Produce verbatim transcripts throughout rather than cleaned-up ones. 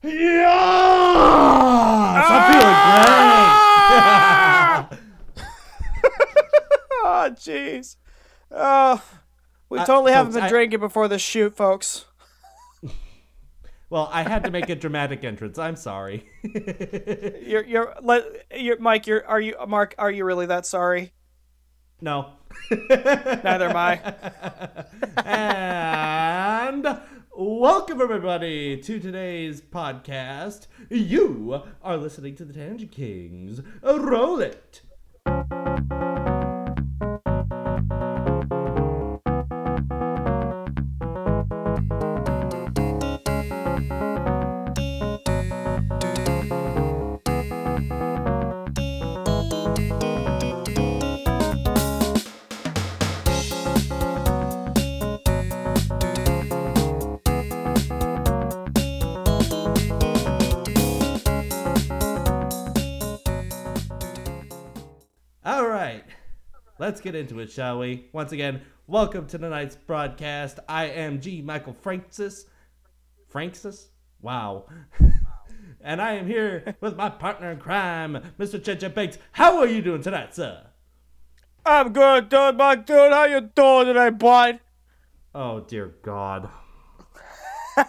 Yes! I'm feeling great. Oh, jeez. Oh, we totally uh, haven't folks, been I... drinking before this shoot, folks. Well, I had to make a dramatic entrance. I'm sorry. you're, you're, let, you're, Mike. You're, are you, Mark? Are you really that sorry? No. Neither am I. And welcome everybody to today's podcast. You are listening to the Tangent Kings. Roll it. Let's get into it, shall we? Once again, welcome to tonight's broadcast. I am G Michael Francis. Francis? Wow. And I am here with my partner in crime, Mister Chetchet Banks. How are you doing tonight, sir? I'm good, dude, my dude. How you doing today, bud? Oh, dear God. Uh,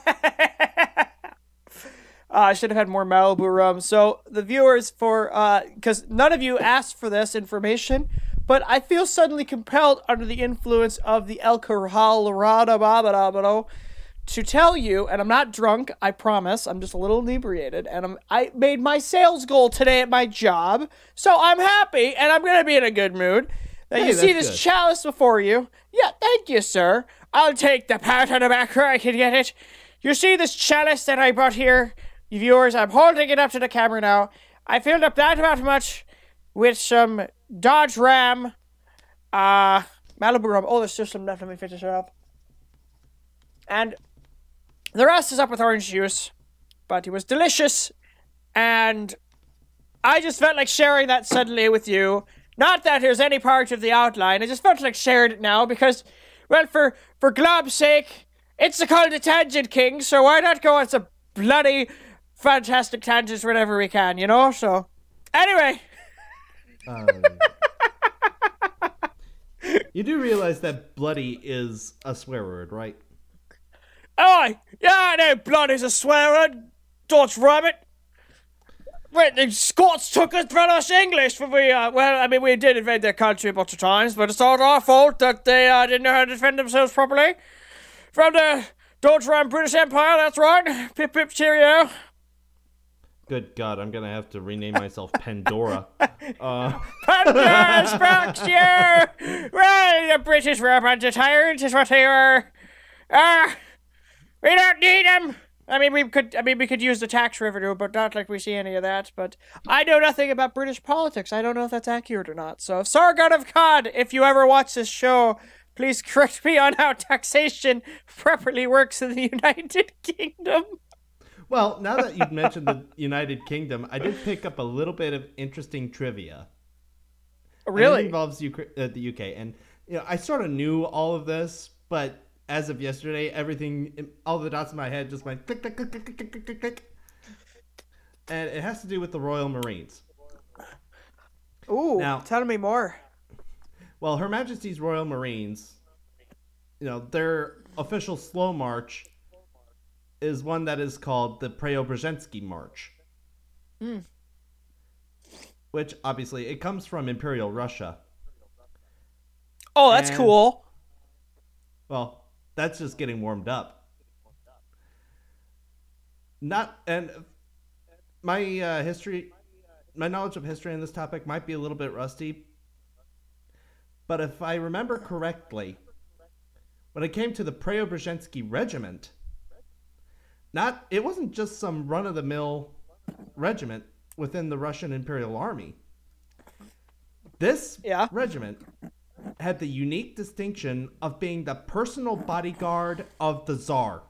I should have had more Malibu rum. So the viewers for, uh, because none of you asked for this information, but I feel suddenly compelled under the influence of the El Corralorado to tell you, and I'm not drunk, I promise, I'm just a little inebriated, and I'm, I made my sales goal today at my job, so I'm happy, and I'm going to be in a good mood. Now hey, you see this good chalice before you. Yeah, thank you, sir. I'll take the part on the back where I can get it. You see this chalice that I brought here? Viewers, I'm holding it up to the camera now. I filled up that about much with some Dodge Ram, uh, Malibu Rum. Oh, there's still some left. Let me finish it up. And the rest is up with orange juice. But it was delicious. And I just felt like sharing that suddenly with you. Not that there's any part of the outline. I just felt like sharing it now because, well, for, for glob's sake, it's called the Tangent King. So why not go on some bloody fantastic tangents whenever we can, you know? So, anyway. Um, you do realize that bloody is a swear word, right? Oh, yeah, I know bloody's a swear word, Dodge Rabbit. Wait, the Scots took us from us English when we, uh, well, I mean, we did invade their country a bunch of times, but it's not our fault that they uh, didn't know how to defend themselves properly. From the Dodge Ram British Empire, that's right. Pip, pip, cheerio. Good God, I'm going to have to rename myself Pandora. uh. Pandora Sprox, you! Well, the British were a bunch of tyrants, is what they were. Uh, we don't need them! I mean, we could I mean, we could use the tax revenue, but not like we see any of that. But I know nothing about British politics. I don't know if that's accurate or not. So, Sargon of Cod, if you ever watch this show, please correct me on how taxation properly works in the United Kingdom. Well, now that you've mentioned the United Kingdom, I did pick up a little bit of interesting trivia. Really? And it involves U- uh, the U K. And you know, I sort of knew all of this, but as of yesterday, everything, all the dots in my head just went click, click, click, click, click, click, click, click. And it has to do with the Royal Marines. Ooh, now, tell me more. Well, Her Majesty's Royal Marines, you know, their official slow march is one that is called the Preobrazhensky March. Mm. Which, obviously, it comes from Imperial Russia. Oh, that's and, cool. Well, that's just getting warmed up. Not, and my uh, history, my knowledge of history on this topic might be a little bit rusty, but if I remember correctly, when it came to the Preobrazhensky Regiment, Not, it wasn't just some run-of-the-mill regiment within the Russian Imperial Army. This yeah. regiment had the unique distinction of being the personal bodyguard of the Tsar.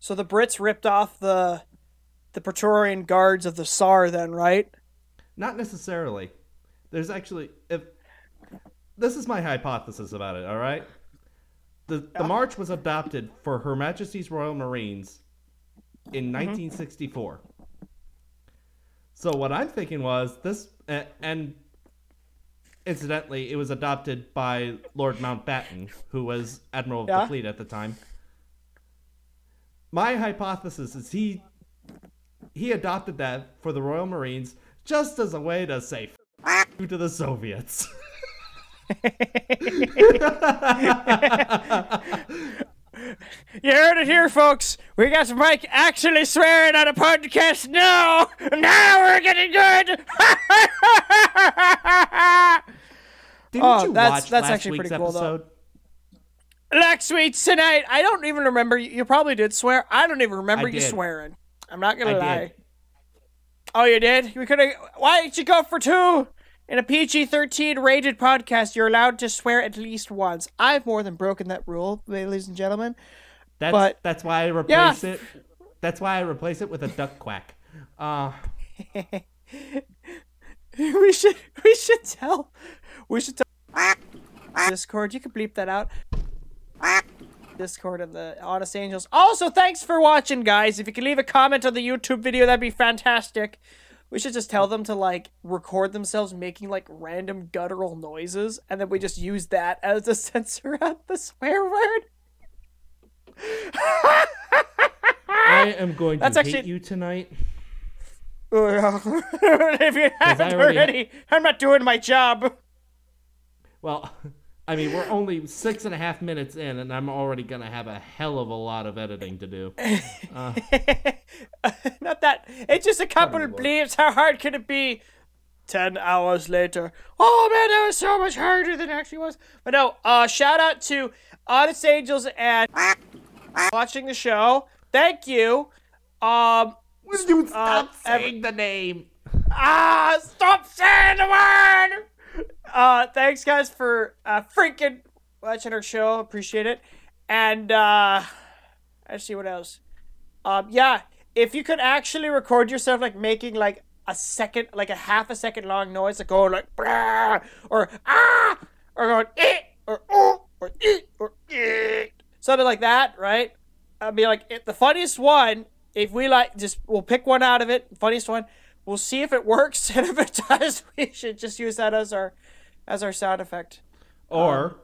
So the Brits ripped off the the Praetorian guards of the Tsar then, right? Not necessarily. There's actually... if this is my hypothesis about it, all right? The the march was adopted for Her Majesty's Royal Marines in nineteen sixty-four. Mm-hmm. So what I'm thinking was this, uh, and incidentally, it was adopted by Lord Mountbatten, who was Admiral of yeah. the Fleet at the time. My hypothesis is he he adopted that for the Royal Marines just as a way to say f*** you to the Soviets. You heard it here, folks. We got Mike actually swearing on a podcast. No, now we're getting good. Didn't oh, you that's, watch that's last actually week's pretty cool, episode? Though. Last week's tonight. I don't even remember. You, you probably did swear. I don't even remember I you did. swearing. I'm not gonna I lie. Did. Oh, you did? We could have. Why didn't you go for two? In a P G thirteen rated podcast, you're allowed to swear at least once. I've more than broken that rule, ladies and gentlemen. That's but, that's why I replaced yeah. it. That's why I replaced it with a duck quack. Uh, we should we should tell we should tell Discord. You can bleep that out. Discord and the Honest Angels. Also, thanks for watching, guys. If you can leave a comment on the YouTube video, that'd be fantastic. We should just tell them to, like, record themselves making, like, random guttural noises, and then we just use that as a censor out the swear word. I am going That's to actually... hate you tonight. If you haven't already, already ha- I'm not doing my job. Well, I mean, we're only six and a half minutes in, and I'm already going to have a hell of a lot of editing to do. Uh, Not that. It's just a couple of bleeps. How hard could it be? Ten hours later. Oh, man, that was so much harder than it actually was. But no, uh, shout out to Honest Angels and watching the show. Thank you. Um, Dude, stop uh, saying every- the name. Ah, stop saying the word! Uh, thanks, guys, for uh, freaking watching our show. Appreciate it. And uh, let's see what else. Um, yeah, if you could actually record yourself, like, making, like, a second, like, a half a second long noise, like, going, like, brah, or, ah, or going, eh, or, oh, or, eh, or, eh, something like that, right? I'd be like, it, the funniest one, if we, like, just, we'll pick one out of it, funniest one, we'll see if it works, and if it does, we should just use that as our as our sound effect. Or, um,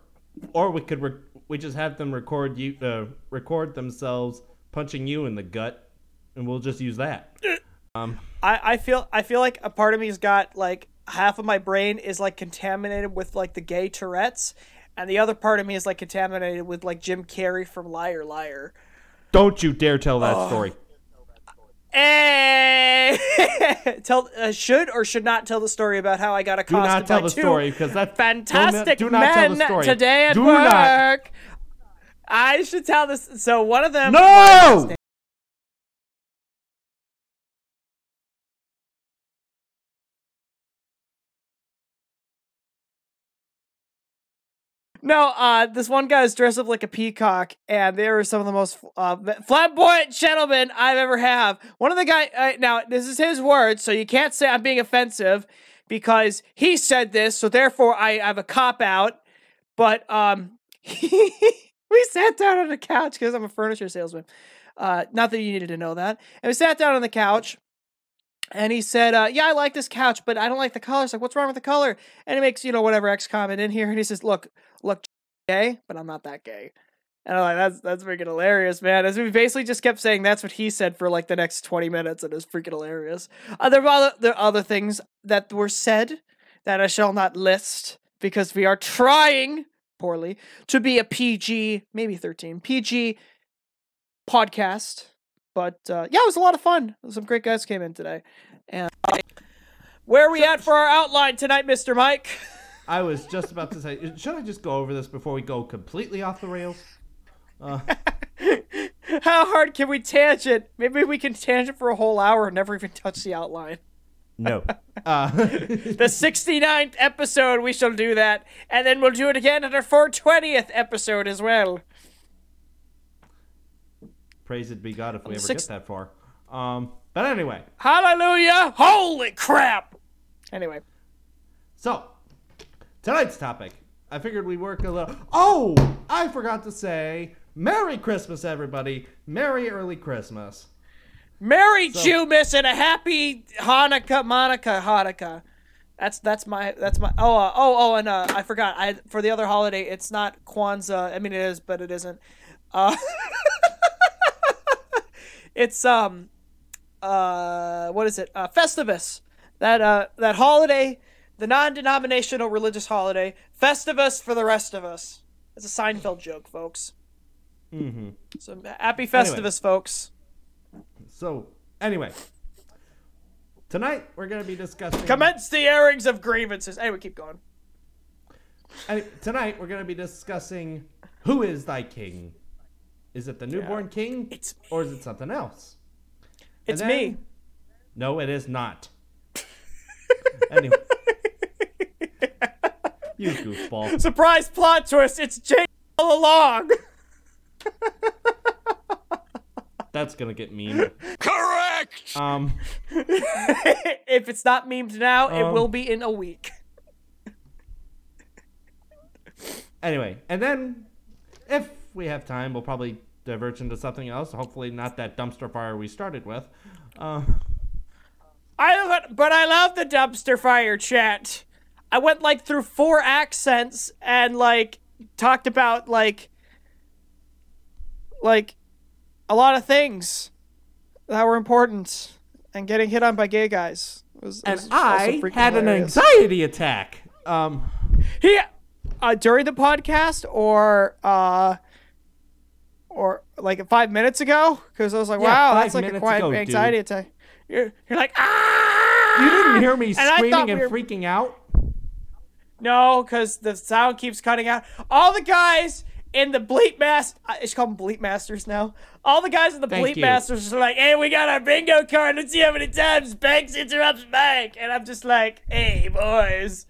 or we could re- we just have them record you uh, record themselves punching you in the gut, and we'll just use that. Um, I, I feel I feel like a part of me's got like half of my brain is like contaminated with like the gay Tourette's, and the other part of me is like contaminated with like Jim Carrey from Liar Liar. Don't you dare tell that oh. story. Hey! tell uh, should or should not tell the story about how I got accosted by two. Do not tell the story because that's fantastic. Do not, do not men tell the story. Today at do work. Not. I should tell this. So one of them. No. No, uh, this one guy is dressed up like a peacock, and they were some of the most uh, flamboyant gentlemen I've ever have. One of the guy, uh, now, this is his words, so you can't say I'm being offensive, because he said this, so therefore I have a cop-out, but um, we sat down on the couch, because I'm a furniture salesman. Uh, not that you needed to know that. And we sat down on the couch, and he said, uh, yeah, I like this couch, but I don't like the color. It's like, what's wrong with the color? And he makes, you know, whatever X comment in here, and he says, look, look gay, but I'm not that gay. And I'm like, that's that's freaking hilarious, man. As we basically just kept saying that's what he said for like the next twenty minutes, and it's freaking hilarious. Uh, there, are other, there are other things that were said that I shall not list because we are trying, poorly, to be a P G, maybe thirteen, P G podcast. But uh, yeah, it was a lot of fun. Some great guys came in today. And uh, where are we at for our outline tonight, Mister Mike? I was just about to say, should I just go over this before we go completely off the rails? Uh, How hard can we tangent? Maybe we can tangent for a whole hour and never even touch the outline. No. Uh. The sixty-ninth episode, we shall do that. And then we'll do it again at our four hundred twentieth episode as well. Praise it be God if we ever six... get that far. Um, but anyway. Hallelujah. Holy crap. Anyway. So. Tonight's topic. I figured we'd work a little... Oh! I forgot to say, Merry Christmas, everybody. Merry early Christmas. Merry so, Jewmas and a happy Hanukkah, Monica, Hanukkah. That's that's my that's my oh uh, oh oh and uh, I forgot I for the other holiday it's not Kwanzaa. I mean it is, but it isn't. Uh, it's um uh what is it? Uh, Festivus. That uh that holiday, the non-denominational religious holiday, Festivus for the rest of us. It's a Seinfeld joke, folks. Mm-hmm. So happy Festivus, anyway. folks. So anyway. Tonight, we're going to be discussing... Commence the airings of grievances. Anyway, keep going. And tonight, we're going to be discussing who is thy king? Is it the newborn yeah. king? It's me. Or is it something else? It's then, me. No, it is not. Anyway. You goofball. Surprise plot twist. It's Jake all along. That's going to get memed. Correct! Um, if it's not memed now, um, it will be in a week. Anyway, and then if we have time, we'll probably diverge into something else. Hopefully not that dumpster fire we started with. Uh, I love it, but I love the dumpster fire chat. I went like through four accents and like talked about like like a lot of things that were important, and getting hit on by gay guys. Was, and was I had an hilarious. anxiety attack. Um, he, uh, during the podcast, or uh, or like five minutes ago, because I was like, yeah, "Wow, that's like a quiet ago, anxiety dude. attack." You're, you're like, "Ah!" You didn't hear me and screaming and we were... freaking out. No, because the sound keeps cutting out. All the guys. And the bleep mask, it's called bleep masters now. All the guys in the Thank bleep you. masters are like, "Hey, we got our bingo card. Let's see how many times Banks interrupts Bank." And I'm just like, "Hey, boys,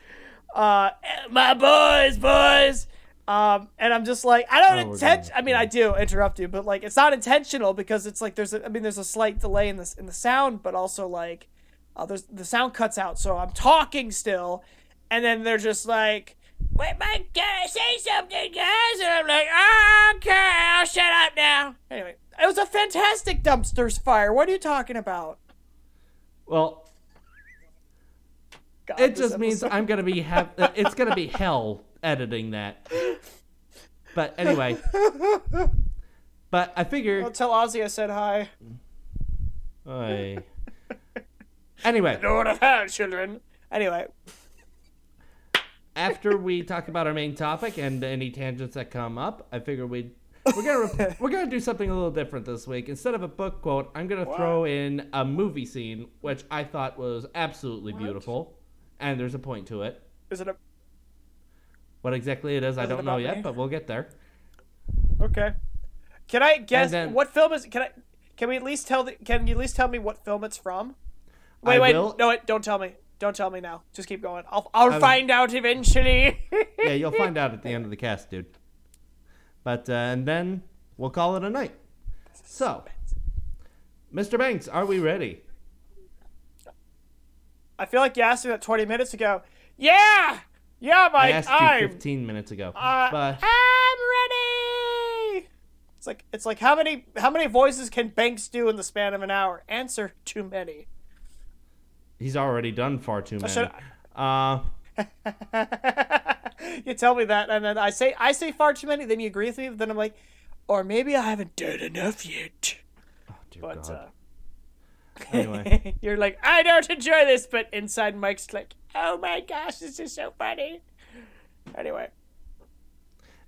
uh, my boys, boys." Um, and I'm just like, I don't oh, intend. I mean, I do interrupt you, but like, it's not intentional because it's like there's. A, I mean, there's a slight delay in this in the sound, but also like, uh, there's the sound cuts out, so I'm talking still, and then they're just like. Wait, Mike, can I say something, guys? And I'm like, oh, okay, I'll shut up now. Anyway, it was a fantastic dumpsters fire. What are you talking about? Well, God, it just episode. means I'm gonna be have. It's gonna be hell editing that. But anyway, but I figure. Well, tell Ozzy I said hi. Hi. Anyway. The Lord of Hell, children. Anyway. After we talk about our main topic and any tangents that come up, I figure we'd, we're gonna we're gonna do something a little different this week. Instead of a book quote, I'm gonna what? throw in a movie scene, which I thought was absolutely what? beautiful, and there's a point to it. Is it a? What exactly it is, is I don't know yet, me? but we'll get there. Okay. Can I guess then, what film is? Can I? Can we at least tell? The, can you at least tell me what film it's from? Wait, I wait, will. no, wait, don't tell me. Don't tell me now. Just keep going. I'll I'll um, find out eventually. Yeah, you'll find out at the end of the cast, dude. But, uh, and then we'll call it a night. So, Mister Banks, are we ready? I feel like you asked me that twenty minutes ago. Yeah! Yeah, Mike, I asked I'm, you fifteen minutes ago. Uh, but... I'm ready! It's like, it's like how many how many voices can Banks do in the span of an hour? Answer, too many. He's already done far too many. I... Uh, you tell me that, and then I say I say far too many. Then you agree with me. But then I'm like, or maybe I haven't done enough yet. Oh dear but, God. Uh, anyway, you're like, I don't enjoy this, but inside Mike's like, oh my gosh, this is so funny. Anyway.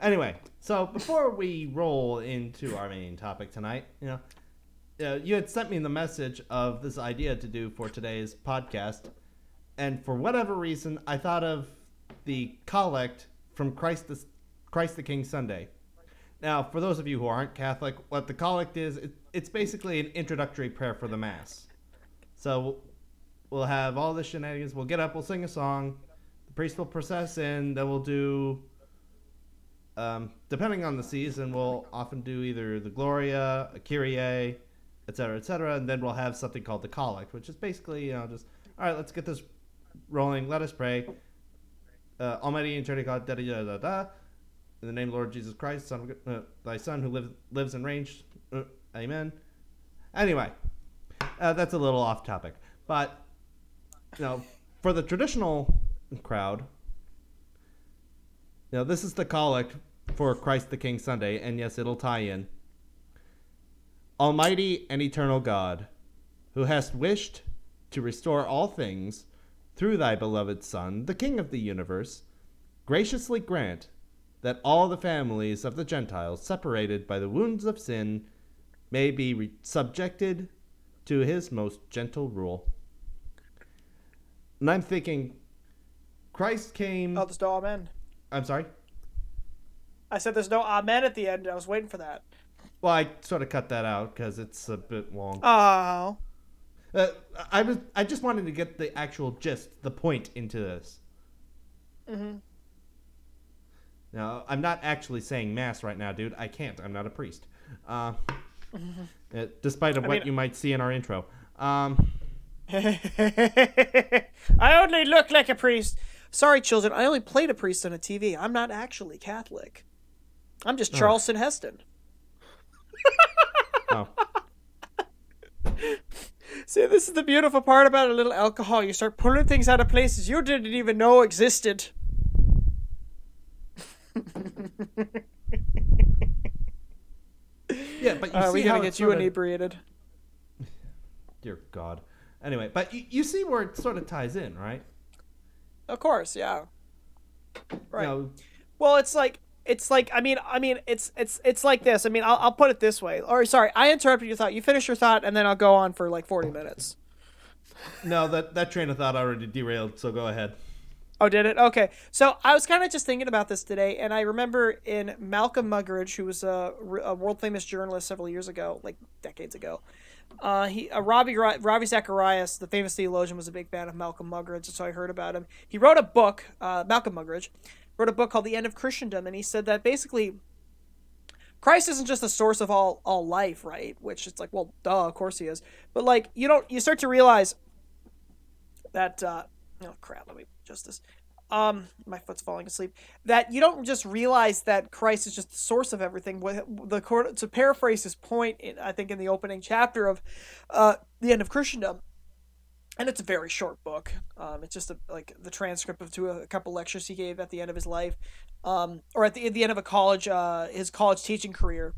Anyway, so before we roll into our main topic tonight, you know. Uh, you had sent me the message of this idea to do for today's podcast, and for whatever reason, I thought of the collect from Christ the, Christ the King Sunday. Now, for those of you who aren't Catholic, what the collect is, it, it's basically an introductory prayer for the Mass. So we'll have all the shenanigans. We'll get up, we'll sing a song, the priest will process in, then we'll do... Um, depending on the season, we'll often do either the Gloria, a Kyrie... et cetera, et cetera, and then we'll have something called the collect, which is basically, you know, just, all right, let's get this rolling, let us pray, uh, Almighty and Eternal God, da da da da, In the name of the Lord Jesus Christ, son of, uh, thy son who lives lives and reigns. Uh, amen. Anyway, uh, that's a little off topic. But, you know, for the traditional crowd, you know, this is the collect for Christ the King Sunday. And yes, it'll tie in. Almighty and eternal God, who hast wished to restore all things through thy beloved Son, the King of the universe, graciously grant that all the families of the Gentiles separated by the wounds of sin may be re- subjected to his most gentle rule. And I'm thinking, Christ came... Oh, there's no amen. I'm sorry? I said there's no amen at the end. I was waiting for that. Well, I sort of cut that out because it's a bit long. Oh. Uh, I was. I just wanted to get the actual gist, the point into this. Mm-hmm. Now, I'm not actually saying mass right now, dude. I can't. I'm not a priest. Uh, mm-hmm. uh, despite of I what mean, you might see in our intro. Um, I only look like a priest. Sorry, children. I only played a priest on a T V. I'm not actually Catholic. I'm just Charleston oh. Heston. Oh. See, this is the beautiful part about a little alcohol. You start pulling things out of places you didn't even know existed. Yeah, but you uh, see we gotta how get you inebriated. Of... Dear God. Anyway, but you, you see where it sort of ties in, right? Of course, yeah. Right. No. Well, it's like it's like I mean I mean it's it's it's like this. I mean I'll I'll put it this way. Or sorry, I interrupted your thought. You finish your thought, and then I'll go on for like forty minutes. No, that that train of thought already derailed. So go ahead. Oh, did it? Okay. So I was kind of just thinking about this today, and I remember in Malcolm Muggeridge, who was a, a world-famous journalist several years ago, like decades ago, uh, he uh, Robbie Robbie Zacharias, the famous theologian, was a big fan of Malcolm Muggeridge, so I heard about him. He wrote a book, uh, Malcolm Muggeridge, wrote a book called The End of Christendom, and he said that basically Christ isn't just the source of all, all life, right? Which it's like, well, duh, of course he is. But, like, you don't you start to realize that uh, – oh, crap, let me – Justice. Um, my foot's falling asleep. That you don't just realize that Christ is just the source of everything. The to paraphrase his point, in, I think in the opening chapter of uh, The End of Christendom, and it's a very short book. Um, it's just a, like the transcript of two, a couple lectures he gave at the end of his life, um, or at the at the end of a college uh, his college teaching career.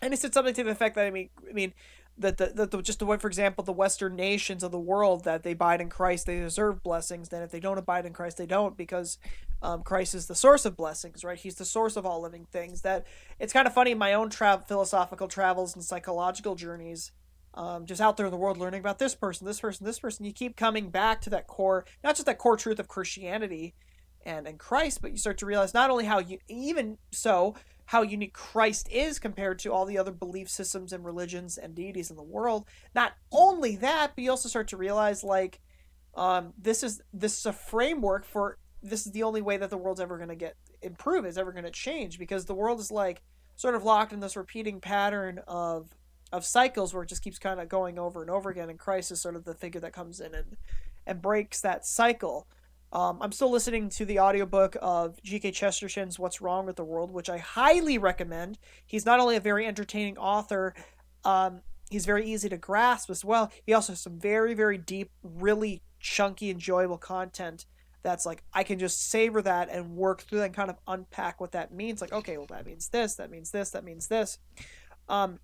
And he said something to the effect that I mean, I mean. That the, that the just the way, for example, the Western nations of the world, that they abide in Christ, they deserve blessings. Then if they don't abide in Christ, they don't, because um, Christ is the source of blessings, right? He's the source of all living things. That it's kind of funny in my own tra- philosophical travels and psychological journeys, um, just out there in the world learning about this person, this person, this person. You keep coming back to that core, not just that core truth of Christianity and, and Christ, but you start to realize not only how you, even so, how unique Christ is compared to all the other belief systems and religions and deities in the world. Not only that, but you also start to realize, like, um, this is this is a framework for, this is the only way that the world's ever going to get improve, is ever going to change, because the world is, like, sort of locked in this repeating pattern of of cycles where it just keeps kind of going over and over again, and Christ is sort of the figure that comes in and, and breaks that cycle. Um, I'm still listening to the audiobook of G K Chesterton's What's Wrong with the World, which I highly recommend. He's not only a very entertaining author, um, he's very easy to grasp as well. He also has some very, very deep, really chunky, enjoyable content that's like, I can just savor that and work through that and kind of unpack what that means. Like, okay, well, that means this, that means this, that means this. Um,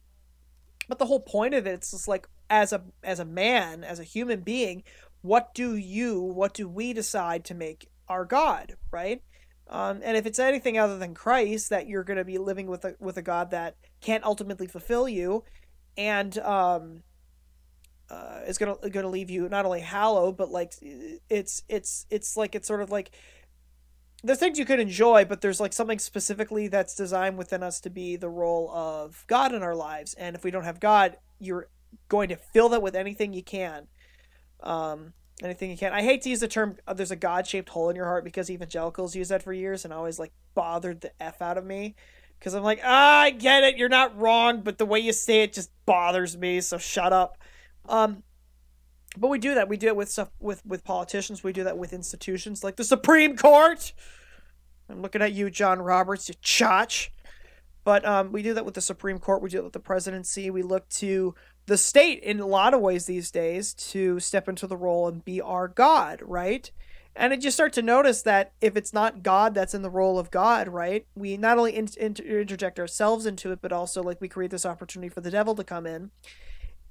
but the whole point of it is like, as a as a man, as a human being, what do you, what do we decide to make our God, right? Um, and if it's anything other than Christ, that you're going to be living with a with a God that can't ultimately fulfill you, and um, uh, is going to going to leave you not only hollow, but like it's it's it's like it's sort of like there's things you could enjoy, but there's like something specifically that's designed within us to be the role of God in our lives, and if we don't have God, you're going to fill that with anything you can. Um, anything you can. I hate to use the term uh, there's a God-shaped hole in your heart, because evangelicals use that for years and always like bothered the F out of me, because I'm like, ah, I get it, you're not wrong, but the way you say it just bothers me, so shut up. Um, but we do that. We do it with stuff with, with politicians. We do that with institutions like the Supreme Court. I'm looking at you, John Roberts, you chotch. But um, we do that with the Supreme Court. We do it with the presidency. We look to the state in a lot of ways these days to step into the role and be our God, right? And it, you start to notice that if it's not God that's in the role of God, right, we not only in, in, interject ourselves into it, but also like we create this opportunity for the devil to come in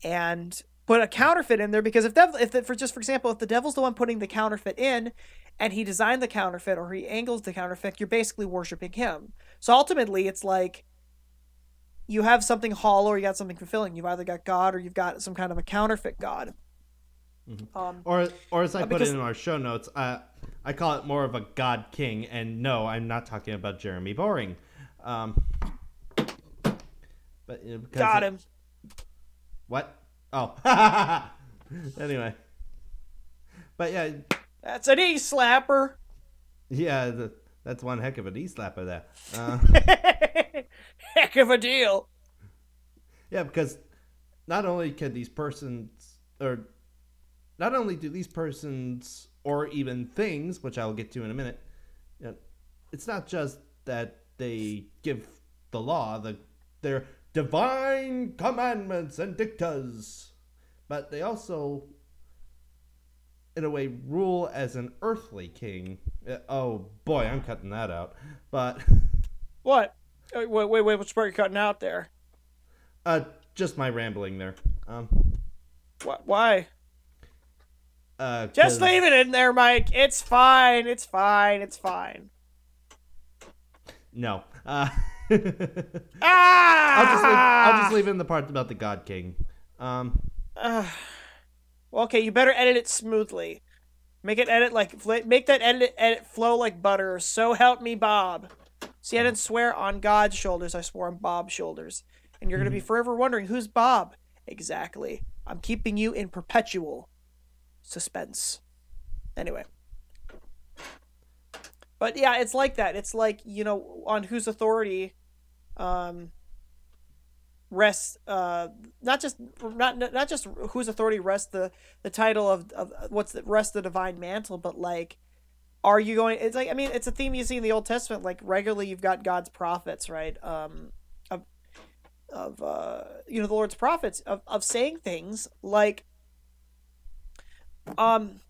and put a counterfeit in there. Because if devil, if the, for just for example, if the devil's the one putting the counterfeit in, and he designed the counterfeit or he angles the counterfeit, you're basically worshiping him. So ultimately, it's like you have something hollow or you got something fulfilling. You've either got God or you've got some kind of a counterfeit God. Mm-hmm. Um, or, or as I uh, put because, it in our show notes, uh, I call it more of a God King. And no, I'm not talking about Jeremy Boring. Um, but you know, got him. It, what? Oh, anyway. But yeah, that's an knee slapper. Yeah, the, that's one heck of a knee slapper there. Uh, heck of a deal. Yeah, because not only can these persons or Not only do these persons or even things, which I'll get to in a minute, you know, it's not just that they give the law, the, their divine commandments and dictas, but they also, in a way, rule as an earthly king. Oh, boy, I'm cutting that out. But what? Wait, wait, wait, what's part you're cutting out there? Uh, just my rambling there. Um, what? Why? Uh, Just leave it in there, Mike. It's fine. It's fine. It's fine. No. Uh, ah! I'll just, leave, I'll just leave in the part about the God King. Um. Uh, well, okay. You better edit it smoothly. Make it edit like make that edit edit flow like butter. So help me, Bob. See, I didn't swear on God's shoulders. I swore on Bob's shoulders. And you're mm-hmm. gonna be forever wondering who's Bob exactly. I'm keeping you in perpetual suspense. Anyway. But yeah, it's like that. It's like, you know, on whose authority um rests uh not just not not just whose authority rests the the title of, of what's the rest the divine mantle, but like are you going it's like I mean, it's a theme you see in the Old Testament, like regularly you've got God's prophets, right? Um of of uh you know, the Lord's prophets of, of saying things like Um,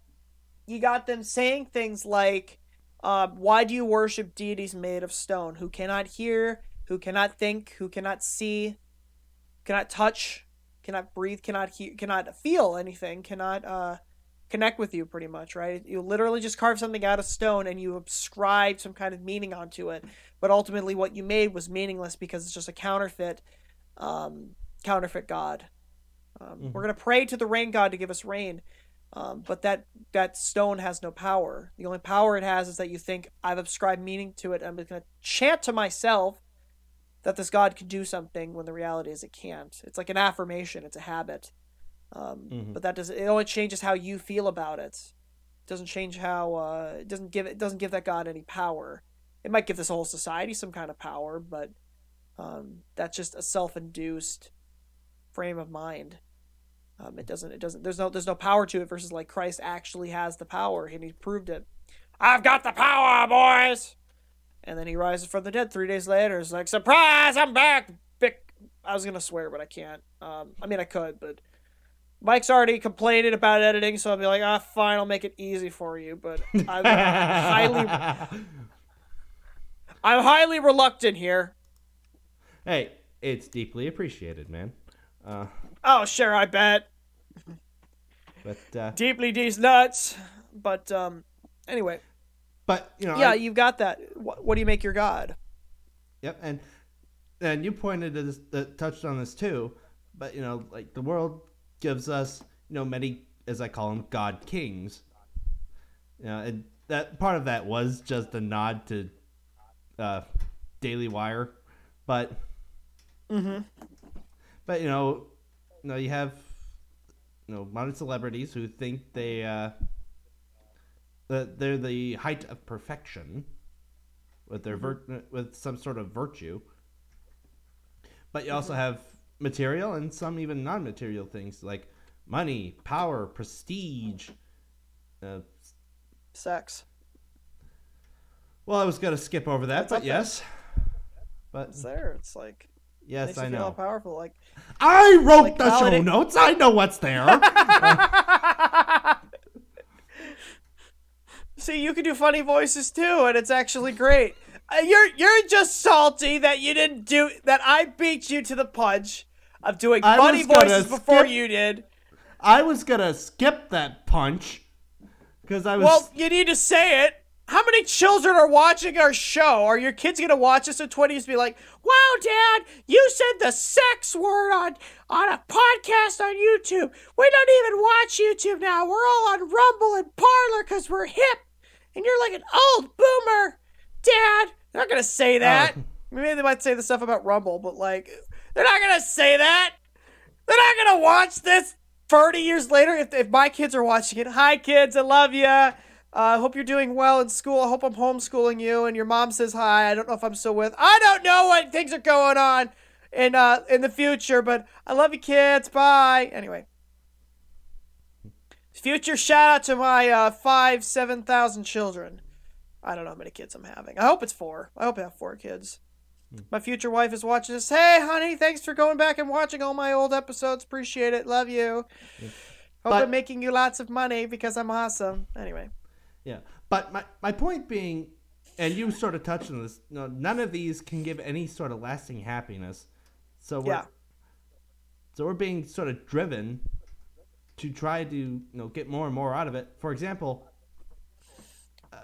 you got them saying things like, uh, why do you worship deities made of stone who cannot hear, who cannot think, who cannot see, cannot touch, cannot breathe, cannot hear, cannot feel anything, cannot, uh, connect with you pretty much, right? You literally just carve something out of stone and you ascribe some kind of meaning onto it. But ultimately what you made was meaningless because it's just a counterfeit, um, counterfeit God. Um, mm-hmm. We're going to pray to the rain God to give us rain. Um, but that, that stone has no power. The only power it has is that you think I've ascribed meaning to it. I'm just going to chant to myself that this God can do something when the reality is it can't. It's like an affirmation. It's a habit. Um, mm-hmm. But that doesn't, it only changes how you feel about it. It doesn't change how, uh, it doesn't give, it doesn't give that God any power. It might give this whole society some kind of power, but, um, that's just a self-induced frame of mind. Um, it doesn't, it doesn't, there's no, there's no power to it versus like Christ actually has the power and he proved it. I've got the power, boys. And then he rises from the dead three days later. It's like, surprise, I'm back. Bick. I was going to swear, but I can't. Um, I mean, I could, but Mike's already complaining about editing. So I'll be like, ah, fine. I'll make it easy for you. But I'm, I'm highly, I'm highly reluctant here. Hey, it's deeply appreciated, man. Uh, oh, sure. I bet. But uh, deeply these nuts. But um, anyway. But you know. Yeah, I, you've got that. What, what do you make your God? Yep, and and you pointed to this, uh, touched on this too. But you know, like the world gives us, you know, many, as I call them, God kings. You know, and that part of that was just a nod to uh, Daily Wire, but. Mm-hmm. But you know, you know, you have, you know, modern celebrities who think they uh, that they're the height of perfection with their vir- with some sort of virtue. But you also have material and some even non-material things like money, power, prestige, uh, sex. Well, I was going to skip over that, it's but yes. There. But it's there. It's like, yes, makes I you know. Feel all powerful. Like, I wrote like the holiday. Show notes. I know what's there. uh, See, you can do funny voices too, and it's actually great. Uh, you're you're just salty that you didn't do that. I beat you to the punch of doing I funny voices skip, before you did. I was gonna skip that punch because I was. Well, you need to say it. How many children are watching our show? Are your kids gonna watch us in twenty years? And be like, wow, Dad, you said the sex word on on a podcast on YouTube. We don't even watch YouTube now. We're all on Rumble and Parler because we're hip. And you're like an old boomer, Dad. They're not going to say that. Uh, Maybe they might say the stuff about Rumble, but, like, they're not going to say that. They're not going to watch this thirty years later if, if my kids are watching it. Hi, kids. I love you. I uh, hope you're doing well in school. I hope I'm homeschooling you. And your mom says hi. I don't know if I'm still with. I don't know what things are going on in, uh, in the future, but I love you, kids. Bye. Anyway. Future shout out to my uh, five, seven thousand children. I don't know how many kids I'm having. I hope it's four. I hope I have four kids. Hmm. My future wife is watching this. Hey, honey, thanks for going back and watching all my old episodes. Appreciate it. Love you. Yeah. Hope but, I'm making you lots of money because I'm awesome. Anyway. Yeah, but my, my point being, and you sort of touched on this, no, none of these can give any sort of lasting happiness. So we're, yeah. So we're being sort of driven to try to, you know, get more and more out of it. For example,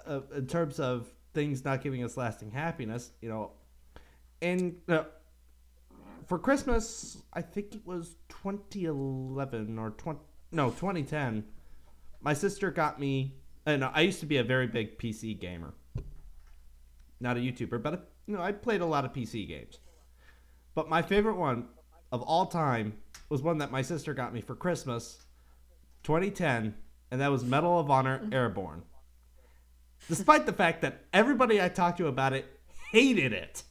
uh, in terms of things not giving us lasting happiness, you know, and uh, for Christmas, I think it was twenty eleven or twenty, no, twenty ten, my sister got me, and I used to be a very big P C gamer, not a YouTuber, but, you know, I played a lot of P C games, but my favorite one of all time was one that my sister got me for Christmas, twenty ten, and that was Medal of Honor Airborne. Despite the fact that everybody I talked to about it hated it.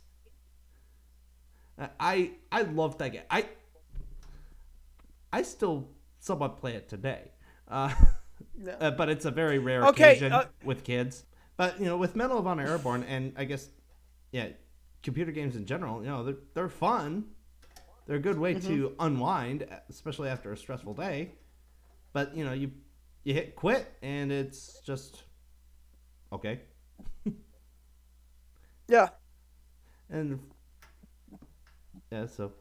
I I loved that game. I I still somewhat play it today. Uh, no. uh, but it's a very rare okay, occasion uh, with kids. But, you know, with Medal of Honor Airborne, and I guess, yeah, computer games in general, you know, they're, they're fun. They're a good way mm-hmm. to unwind, especially after a stressful day. But, you know, you you hit quit, and it's just, okay. yeah. And, yeah, so,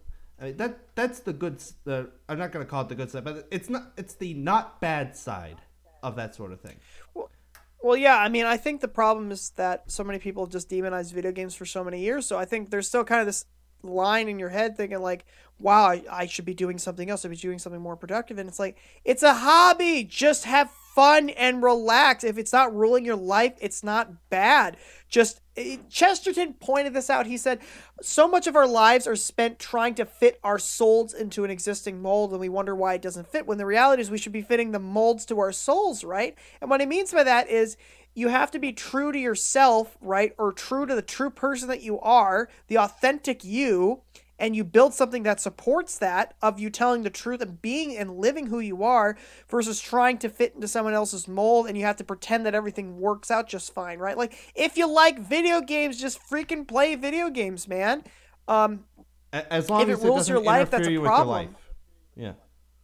I mean, that that's the good, the, I'm not going to call it the good side, but it's not it's the not bad side of that sort of thing. Well, well, yeah, I mean, I think the problem is that so many people just demonized video games for so many years, so I think there's still kind of this line in your head thinking like, wow, I, I should be doing something else. I should be doing something more productive. And it's like, it's a hobby. Just have fun and relax. If it's not ruling your life, it's not bad. Just it, Chesterton pointed this out. He said, so much of our lives are spent trying to fit our souls into an existing mold. And we wonder why it doesn't fit when the reality is we should be fitting the molds to our souls. Right. And what he means by that is you have to be true to yourself, right? Or true to the true person that you are, the authentic you, and you build something that supports that of you telling the truth and being and living who you are versus trying to fit into someone else's mold and you have to pretend that everything works out just fine, right? Like, if you like video games, just freaking play video games, man. Um, as long as it rules your life, that's a problem. Yeah.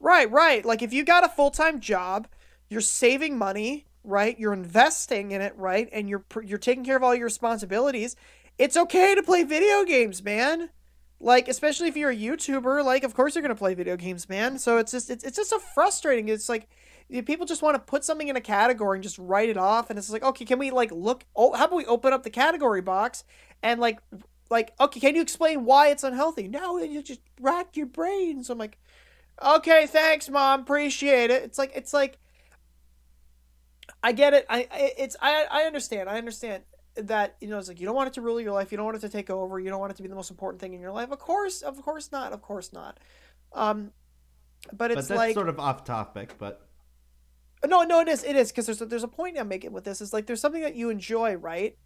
Right, right. Like, if you got a full-time job, you're saving money, right? You're investing in it, right? And you're you're taking care of all your responsibilities. It's okay to play video games, man. Like, especially if you're a YouTuber, like, of course you're going to play video games, man. So it's just it's, it's just so frustrating. It's like people just want to put something in a category and just write it off. And it's like, okay, can we, like, look, oh, how about we open up the category box and, like, like, okay, can you explain why it's unhealthy? No, you just rack your brains. I'm like, okay, thanks, Mom. Appreciate it. It's like, it's like, I get it. I it's I I understand. I understand that, you know, it's like you don't want it to rule your life. You don't want it to take over. You don't want it to be the most important thing in your life. Of course, of course not. Of course not. Um, but it's but that's like sort of off topic. But no, no, it is. It is because there's a, there's a point I'm making with this. It's like there's something that you enjoy, right?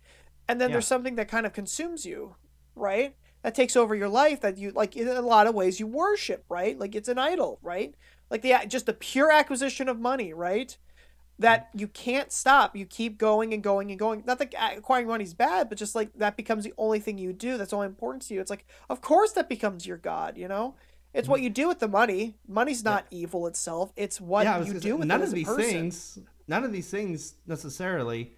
And then yeah. there's something that kind of consumes you, right? That takes over your life. That you like in a lot of ways you worship, right? Like it's an idol, right? Like the just the pure acquisition of money, right? that you can't stop. You keep going and going and going. Not that acquiring money is bad, but just like that becomes the only thing you do. That's only important to you. It's like, of course that becomes your God, you know? It's what you do with the money. Money's not yeah. evil itself. It's what yeah, you do say, with none it of as these a person. Things, none of these things necessarily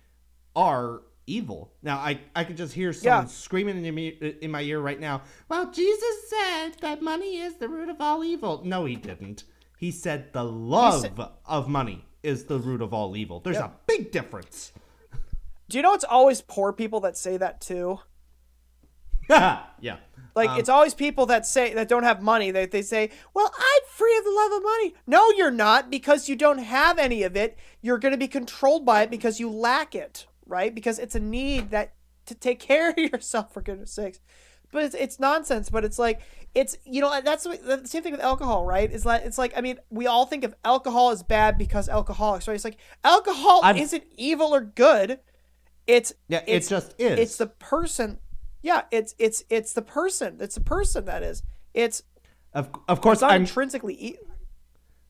are evil. Now, I, I could just hear someone yeah. screaming in, me, in my ear right now, well, Jesus said that money is the root of all evil. No, he didn't. He said the love said, of money is the root of all evil. There's yep. a big difference. Do you know it's always poor people that say that too? yeah. Like, um, it's always people that say that don't have money. They they say, well, I'm free of the love of money. No, you're not, because you don't have any of it. You're going to be controlled by it because you lack it, right? Because it's a need that to take care of yourself, for goodness sakes. But it's, it's nonsense. But it's like, it's, you know, that's the same thing with alcohol, right? It's like, it's like, I mean, we all think of alcohol as bad because alcoholics, right? It's like, alcohol I'm, isn't evil or good. It's, yeah, it's, it just is. It's the person. Yeah, it's it's it's the person. It's the person that is. It's of of course it's not I'm intrinsically. E-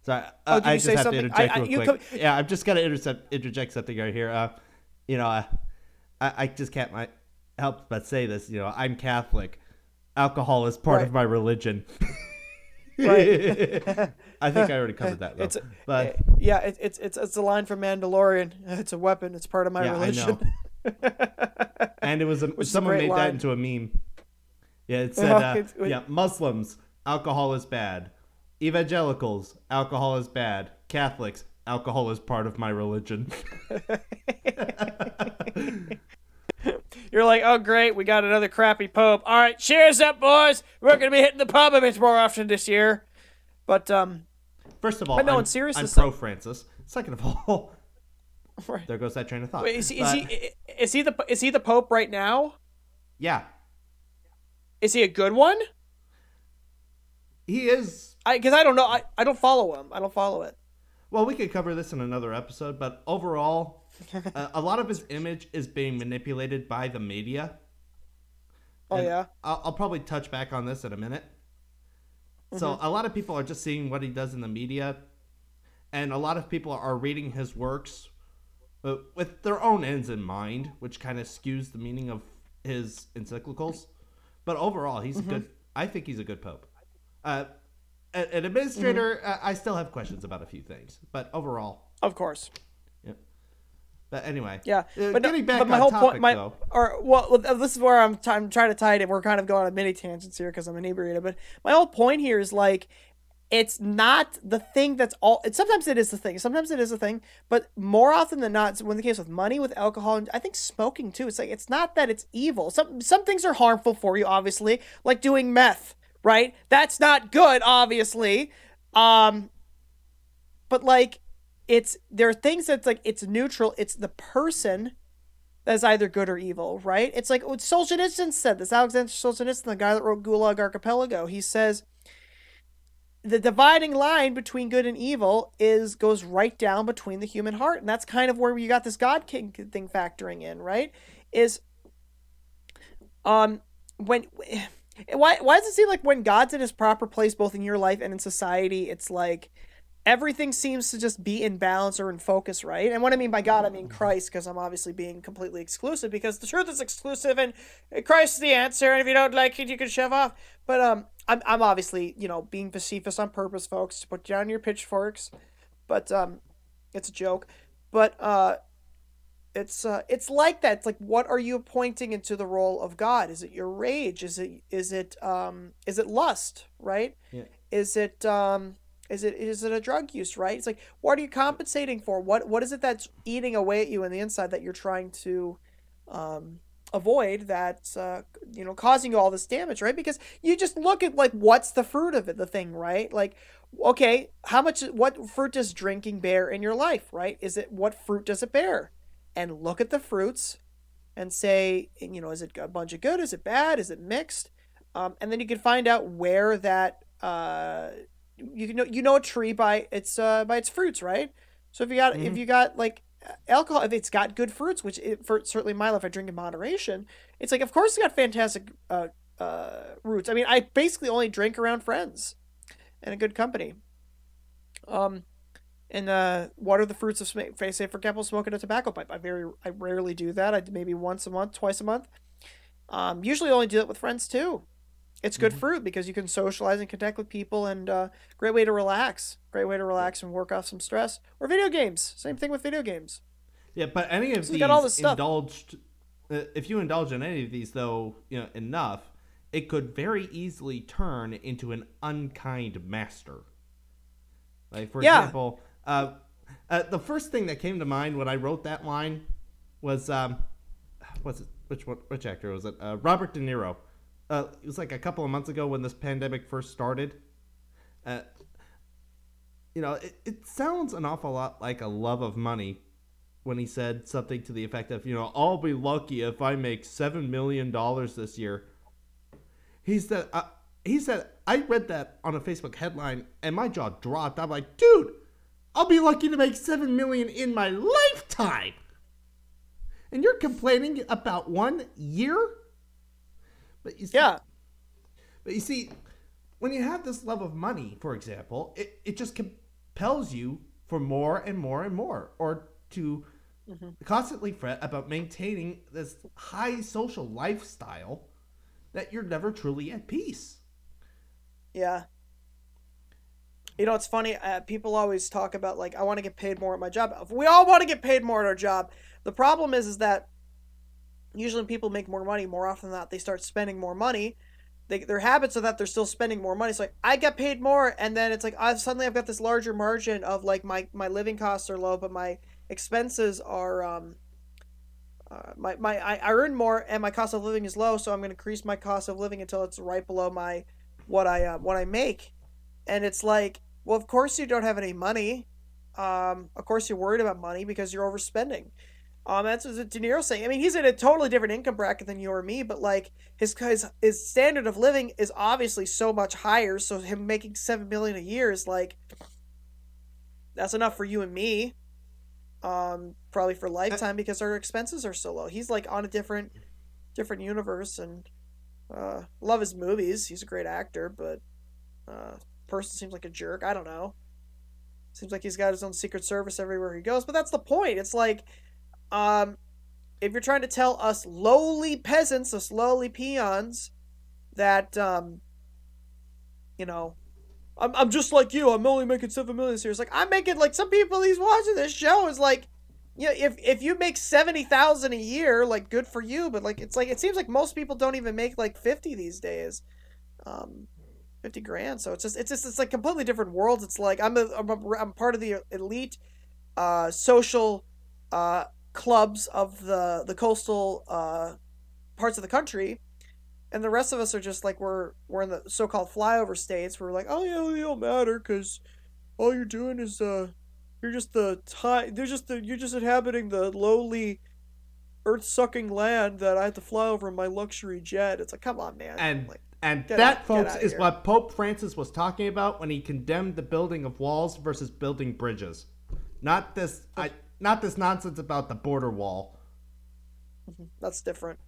Sorry, uh, oh, I just have something? to interject I, I, real quick. Come... Yeah, I'm just gonna intercept, interject something right here. Uh, you know, uh, I I just can't my, help but say this. You know, I'm Catholic. Alcohol is part right. of my religion. right. I think I already covered that. Though. It's a, but yeah, it, it's it's it's a line from Mandalorian. It's a weapon. It's part of my yeah, religion. I know. And it was a, someone made line. that into a meme. Yeah, it said, uh, yeah, Muslims, alcohol is bad. Evangelicals, alcohol is bad. Catholics, alcohol is part of my religion. You're like, oh great, we got another crappy pope. All right, cheers up, boys. We're gonna be hitting the pub a bit more often this year. But um, first of all, no, I'm, I'm pro Francis. Second of all. Right. There goes that train of thought. Wait, is, he, but, is he is he the is he the Pope right now? Yeah. Is he a good one? He is. I because I don't know. I, I don't follow him. I don't follow it. Well, we could cover this in another episode, but overall, uh, a lot of his image is being manipulated by the media. Oh and yeah. I'll, I'll probably touch back on this in a minute. Mm-hmm. So a lot of people are just seeing what he does in the media, and a lot of people are reading his works with their own ends in mind, which kind of skews the meaning of his encyclicals. But overall, he's mm-hmm. a good. I think he's a good pope. Uh, an administrator, mm-hmm. uh, I still have questions about a few things, but overall, of course. Yep. But anyway, yeah. Uh, but getting no, back but my on whole topic, point, my, though, or well, this is where I'm, t- I'm trying to tie it in. We're kind of going on mini tangents here because I'm inebriated. But my whole point here is like, it's not the thing that's all. It, sometimes it is the thing. Sometimes it is the thing. But more often than not, when the case with money, with alcohol, and I think smoking too. It's like it's not that it's evil. Some some things are harmful for you, obviously, like doing meth, right? That's not good, obviously. Um, but like, it's there are things that's like it's neutral. It's the person that's either good or evil, right? It's like what Solzhenitsyn said. This Alexander Solzhenitsyn, the guy that wrote Gulag Archipelago, he says. The dividing line between good and evil is goes right down between the human heart. And that's kind of where you got this God King thing factoring in, right? Is um when why why does it seem like when God's in his proper place, both in your life and in society, it's like everything seems to just be in balance or in focus, right? And what I mean by God, I mean Christ, because I'm obviously being completely exclusive because the truth is exclusive and Christ is the answer. And if you don't like it, you can shove off. But um, I'm I'm obviously, you know, being facetious on purpose, folks, to put down your pitchforks. But um, it's a joke. But uh, it's uh, it's like that. It's like, what are you appointing into the role of God? Is it your rage? Is it is it um is it lust? Right? Yeah. Is it um. Is it is it a drug use, right? It's like, what are you compensating for? What what is it that's eating away at you on the inside that you're trying to um, avoid that's uh, you know causing you all this damage, right? Because you just look at like what's the fruit of it, the thing, right? Like, okay, how much what fruit does drinking bear in your life, right? Is it what fruit does it bear? And look at the fruits and say, you know, is it a bunch of good? Is it bad? Is it mixed? Um, and then you can find out where that. Uh, You know, you know a tree by its uh, by its fruits, right? So if you got mm-hmm. if you got like alcohol, if it's got good fruits, which it, for certainly in my life I drink in moderation, it's like of course it's got fantastic uh, uh, roots. I mean, I basically only drink around friends and a good company. Um, And uh, what are the fruits of sm- say, for example, smoking a tobacco pipe? I very I rarely do that. I maybe once a month, twice a month. Um, usually, I only do it with friends too. It's good mm-hmm. fruit because you can socialize and connect with people, and uh, great way to relax. Great way to relax and work off some stress. Or video games. Same thing with video games. Yeah, but any of so these got all this indulged. Uh, if you indulge in any of these, though, you know enough, it could very easily turn into an unkind master. Like for yeah. example. Uh, uh, the first thing that came to mind when I wrote that line was, um, was it which one, which actor was it? Uh, Robert De Niro. Uh, it was like a couple of months ago when this pandemic first started. Uh, you know, it, it sounds an awful lot like a love of money when he said something to the effect of, you know, I'll be lucky if I make seven million dollars this year. He said, uh, he said, I read that on a Facebook headline and my jaw dropped. I'm like, dude. I'll be lucky to make seven million dollars in my lifetime. And you're complaining about one year? But you see, yeah. But you see, when you have this love of money, for example, it, it just compels you for more and more and more, or to mm-hmm. constantly fret about maintaining this high social lifestyle that you're never truly at peace. Yeah. You know, it's funny. Uh, people always talk about, like, I want to get paid more at my job. We all want to get paid more at our job. The problem is, is that usually when people make more money, more often than not, they start spending more money. They, their habits are that they're still spending more money. It's like, I get paid more. And then it's like, I've, suddenly I've got this larger margin of, like, my, my living costs are low, but my expenses are, um, uh, my, my, I, I earn more and my cost of living is low. So I'm going to increase my cost of living until it's right below my, what I, uh, what I make. And it's like, well, of course you don't have any money. Um, of course you're worried about money because you're overspending. Um, that's what De Niro's saying. I mean, he's in a totally different income bracket than you or me, but like his his, his standard of living is obviously so much higher. So him making seven million a year is like that's enough for you and me, um, probably for a lifetime because our expenses are so low. He's like on a different different universe, and uh, love his movies. He's a great actor, but. Uh, person seems like a jerk. I don't know. Seems like he's got his own secret service everywhere he goes, but that's the point. It's like, um, if you're trying to tell us lowly peasants, us lowly peons, that, um, you know, I'm, I'm just like you. I'm only making seven million this year. It's like, I'm making like some people he's watching this show is like, you know, if, if you make seventy thousand a year, like good for you. But like, it's like, it seems like most people don't even make like fifty these days. Um, Fifty grand, so it's just it's just it's like completely different worlds. It's like I'm a, I'm, a, I'm part of the elite uh, social uh, clubs of the the coastal uh, parts of the country, and the rest of us are just like we're we're in the so-called flyover states. We're like, oh yeah, it don't matter because all you're doing is uh, you're just the ti- They're just the you're just inhabiting the lowly, earth-sucking land that I have to fly over in my luxury jet. It's like, come on, man. And like, And get that, out, folks, is here. What Pope Francis was talking about when he condemned the building of walls versus building bridges. Not this I, not this nonsense about the border wall. That's different.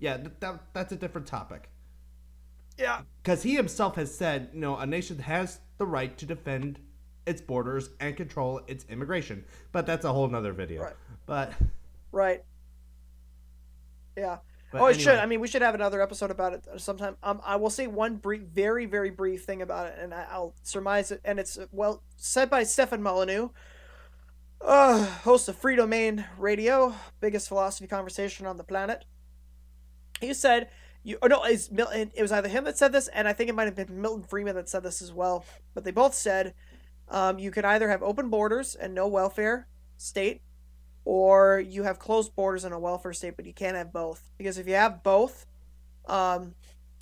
Yeah, that, that that's a different topic. Yeah. Because he himself has said, you know, a nation has the right to defend its borders and control its immigration. But that's a whole nother video. Right. But Right. Yeah. But oh, it anyway. should. I mean, we should have another episode about it sometime. Um, I will say one brief, very, very brief thing about it, and I, I'll surmise it. And it's, well, said by Stefan Molyneux, uh, host of Free Domain Radio, biggest philosophy conversation on the planet. He said, "You or no, it's Milton, it was either him that said this, and I think it might have been Milton Friedman that said this as well. But they both said, um, you can either have open borders and no welfare state, or you have closed borders in a welfare state, but you can't have both. Because if you have both, um,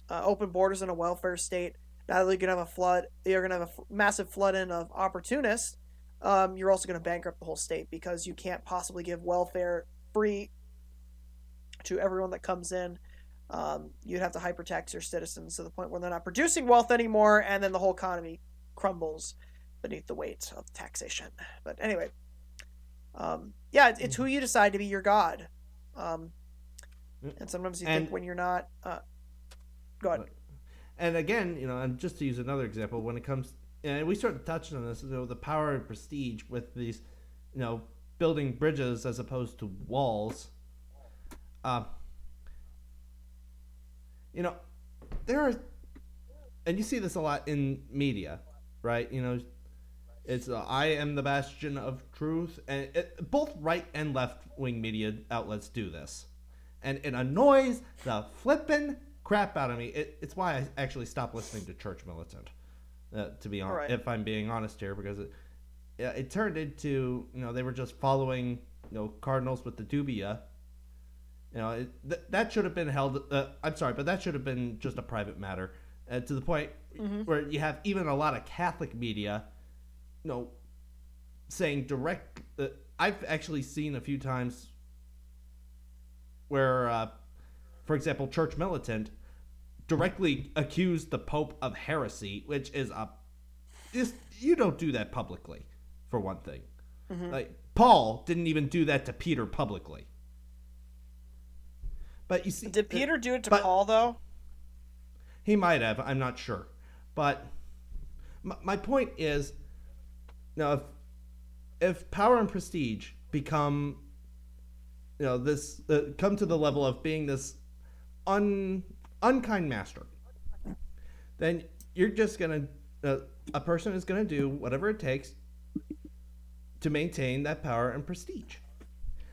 uh, open borders in a welfare state, not only are you going to have a flood, you're going to have a massive flood in of opportunists, um, you're also going to bankrupt the whole state because you can't possibly give welfare free to everyone that comes in. Um, you'd have to hypertax your citizens to the point where they're not producing wealth anymore, and then the whole economy crumbles beneath the weight of taxation. But anyway... Um, yeah, it's, it's who you decide to be your God. Um, and sometimes you and, think when you're not, uh, God. And again, you know, and just to use another example, when it comes, and we sort of touched on this, you know, the power and prestige with these, you know, building bridges as opposed to walls. Uh, you know, there are, and you see this a lot in media, right? You know, it's uh, I am the bastion of truth, and it, both right and left-wing media outlets do this, and it annoys the flippin' crap out of me. It, it's why I actually stopped listening to Church Militant, uh, to be honest, right. if I'm being honest here, because it it turned into, you know, they were just following, you know, cardinals with the dubia. You know, it, th- that should have been held. Uh, I'm sorry, but that should have been just a private matter. Uh, to the point mm-hmm. where you have even a lot of Catholic media, you know, saying direct. Uh, I've actually seen a few times where, uh, for example, Church Militant directly accused the Pope of heresy, which is a just you don't do that publicly, for one thing. Mm-hmm. Like Paul didn't even do that to Peter publicly. But you see, did Peter do it to but, Paul though? He might have. I'm not sure. But my, my point is, you know, if, if power and prestige become, you know, this uh, come to the level of being this un, unkind master, then you're just going to uh, a person is going to do whatever it takes to maintain that power and prestige.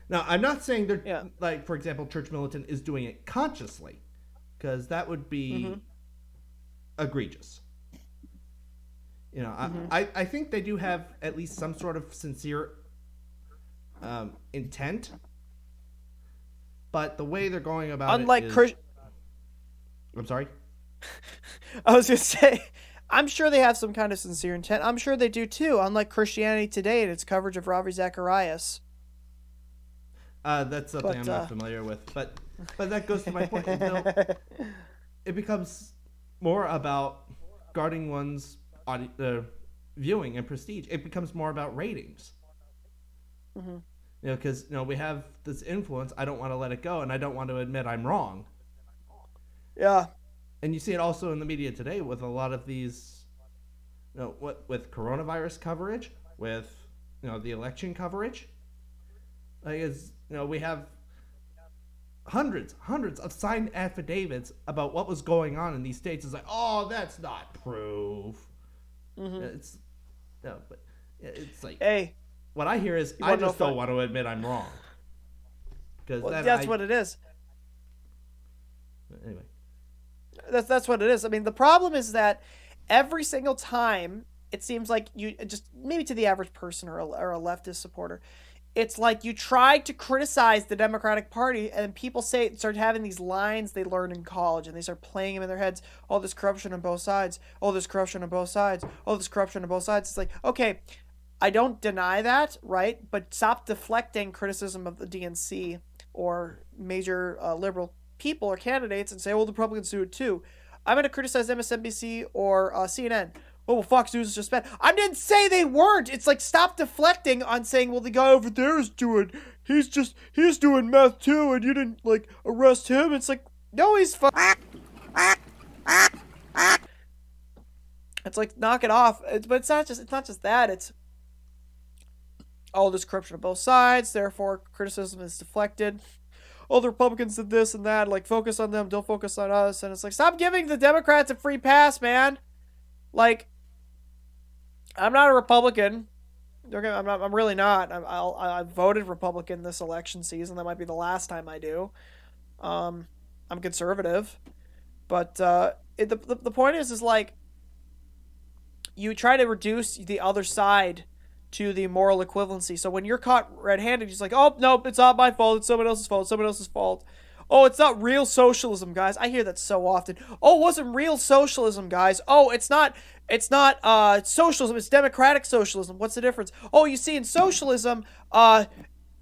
Now, I'm not saying they're yeah. like, for example, Church Militant is doing it consciously, because that would be mm-hmm. egregious. You know, mm-hmm. I, I think they do have at least some sort of sincere um, intent, but the way they're going about Unlike it is... Unlike... Cur- I'm sorry? I was going to say, I'm sure they have some kind of sincere intent. I'm sure they do too, unlike Christianity Today and its coverage of Robbie Zacharias. Uh, that's something but, I'm not uh... familiar with, but but that goes to my point. You know, it becomes more about guarding one's Audio, uh, viewing and prestige. It becomes more about ratings, mm-hmm. you know, because you know we have this influence. I don't want to let it go, and I don't want to admit I'm wrong. Yeah, and you see it also in the media today with a lot of these, you know, what with coronavirus coverage, with you know the election coverage. Like, is you know we have hundreds, hundreds of signed affidavits about what was going on in these states. It's like, oh, that's not proof. Mm-hmm. It's no, but it's like hey, what I hear is I just don't I... want to admit I'm wrong because well, that's I... what it is. Anyway, that's that's what it is. I mean, the problem is that every single time it seems like you just maybe to the average person or a, or a leftist supporter, it's like you try to criticize the Democratic Party and people say start having these lines they learned in college and they start playing them in their heads. Oh, there's corruption on both sides. Oh, there's corruption on both sides. Oh, there's corruption on both sides. It's like, okay, I don't deny that, right? But stop deflecting criticism of the D N C or major uh, liberal people or candidates and say, well, the Republicans do it too. I'm going to criticize M S N B C or uh, C N N. Oh, well, Fox News is just bad. I didn't say they weren't. It's like stop deflecting on saying, well, the guy over there is doing, he's just, he's doing meth too, and you didn't, like, arrest him. It's like, no, he's fu- It's like, knock it off. It's, but it's not just, it's not just that. It's, oh, there's corruption on both sides, therefore criticism is deflected. Oh, the Republicans did this and that. Like, focus on them, don't focus on us. And it's like, stop giving the Democrats a free pass, man. Like, I'm not a Republican. Okay, I'm not. I'm really not. I I'll, I voted Republican this election season. That might be the last time I do. Um, I'm conservative, but uh, it, the, the the point is, is like you try to reduce the other side to the moral equivalency. So when you're caught red-handed, you're just like, oh no, it's not my fault. It's someone else's fault. It's someone else's fault. Oh, it's not real socialism, guys. I hear that so often. Oh, it wasn't real socialism, guys. Oh, it's not it's not uh, socialism. It's democratic socialism. What's the difference? Oh, you see, in socialism, uh,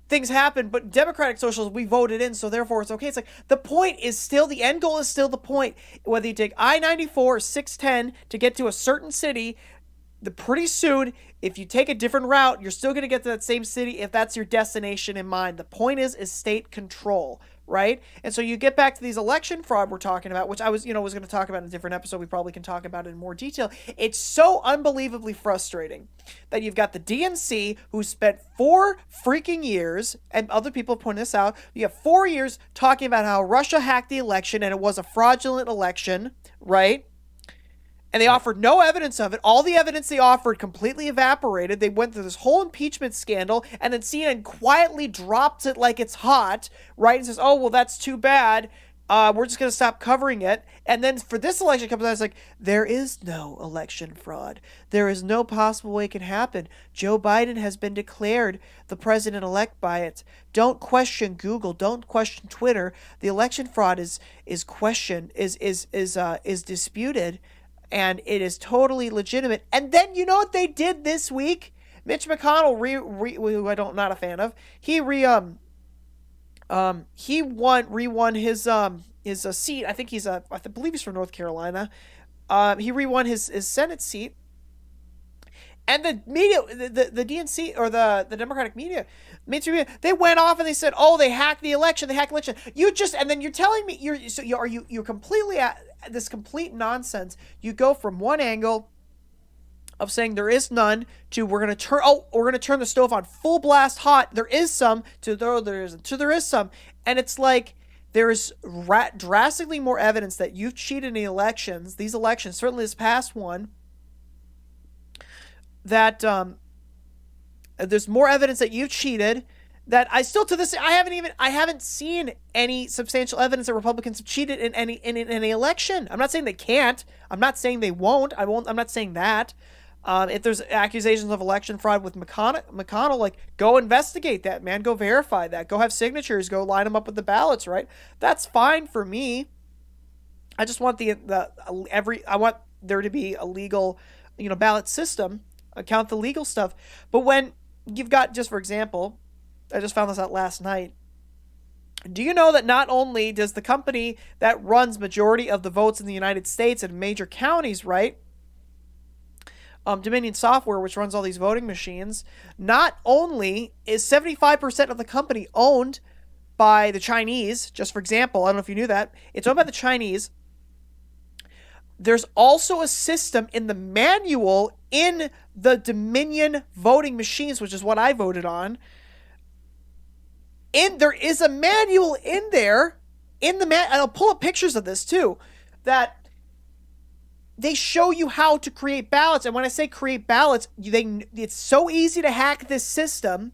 things happen, but democratic socialism, we voted in, so therefore it's okay. It's like the point is still, the end goal is still the point. Whether you take I ninety-four or six ten to get to a certain city, the, pretty soon, if you take a different route, you're still going to get to that same city if that's your destination in mind. The point is, is state control, right? And so you get back to these election fraud we're talking about, which I was, you know, was going to talk about in a different episode. We probably can talk about it in more detail. It's so unbelievably frustrating that you've got the D N C who spent four freaking years, and other people point this out, you have four years talking about how Russia hacked the election and it was a fraudulent election, right? And they offered no evidence of it. All the evidence they offered completely evaporated. They went through this whole impeachment scandal, and then C N N quietly drops it like it's hot, right? And says, oh, well, that's too bad. Uh, we're just going to stop covering it. And then for this election comes out, it's like, there is no election fraud. There is no possible way it can happen. Joe Biden has been declared the president-elect by it. Don't question Google. Don't question Twitter. The election fraud is is questioned, is is is uh, is disputed. And it is totally legitimate. And then you know what they did this week? Mitch McConnell, re, re, who I don't not a fan of, he re um um he won re won his um his uh, seat. I think he's a I believe he's from North Carolina. Um, he re won his, his Senate seat. And the media, the, the, the D N C or the, the Democratic media, mainstream media, they went off and they said, oh, they hacked the election. They hacked the election. You just, and then you're telling me, you're, so you, are you, you're completely at this complete nonsense. You go from one angle of saying there is none to we're going to turn, oh, we're going to turn the stove on full blast hot. There is some to oh, there isn't to there is some. And it's like, there is ra- drastically more evidence that you've cheated in the elections, these elections, certainly this past one. That um, there's more evidence that you cheated. That I still to this I haven't even I haven't seen any substantial evidence that Republicans have cheated in any in, in any election. I'm not saying they can't. I'm not saying they won't. I won't. I'm not saying that. Um, if there's accusations of election fraud with McConnell, McConnell, like go investigate that, man. Go verify that. Go have signatures. Go line them up with the ballots. Right. That's fine for me. I just want the the every I want there to be a legal, you know, ballot system. Account the legal stuff. But when you've got, just for example, I just found this out last night. Do you know that not only does the company that runs majority of the votes in the United States and major counties, right? Um, Dominion Software, which runs all these voting machines, not only is seventy-five percent of the company owned by the Chinese, just for example, I don't know if you knew that, it's owned by the Chinese. There's also a system in the manual in the Dominion voting machines, which is what I voted on. And there is a manual in there, in the man. I'll pull up pictures of this too, that they show you how to create ballots. And when I say create ballots, they it's so easy to hack this system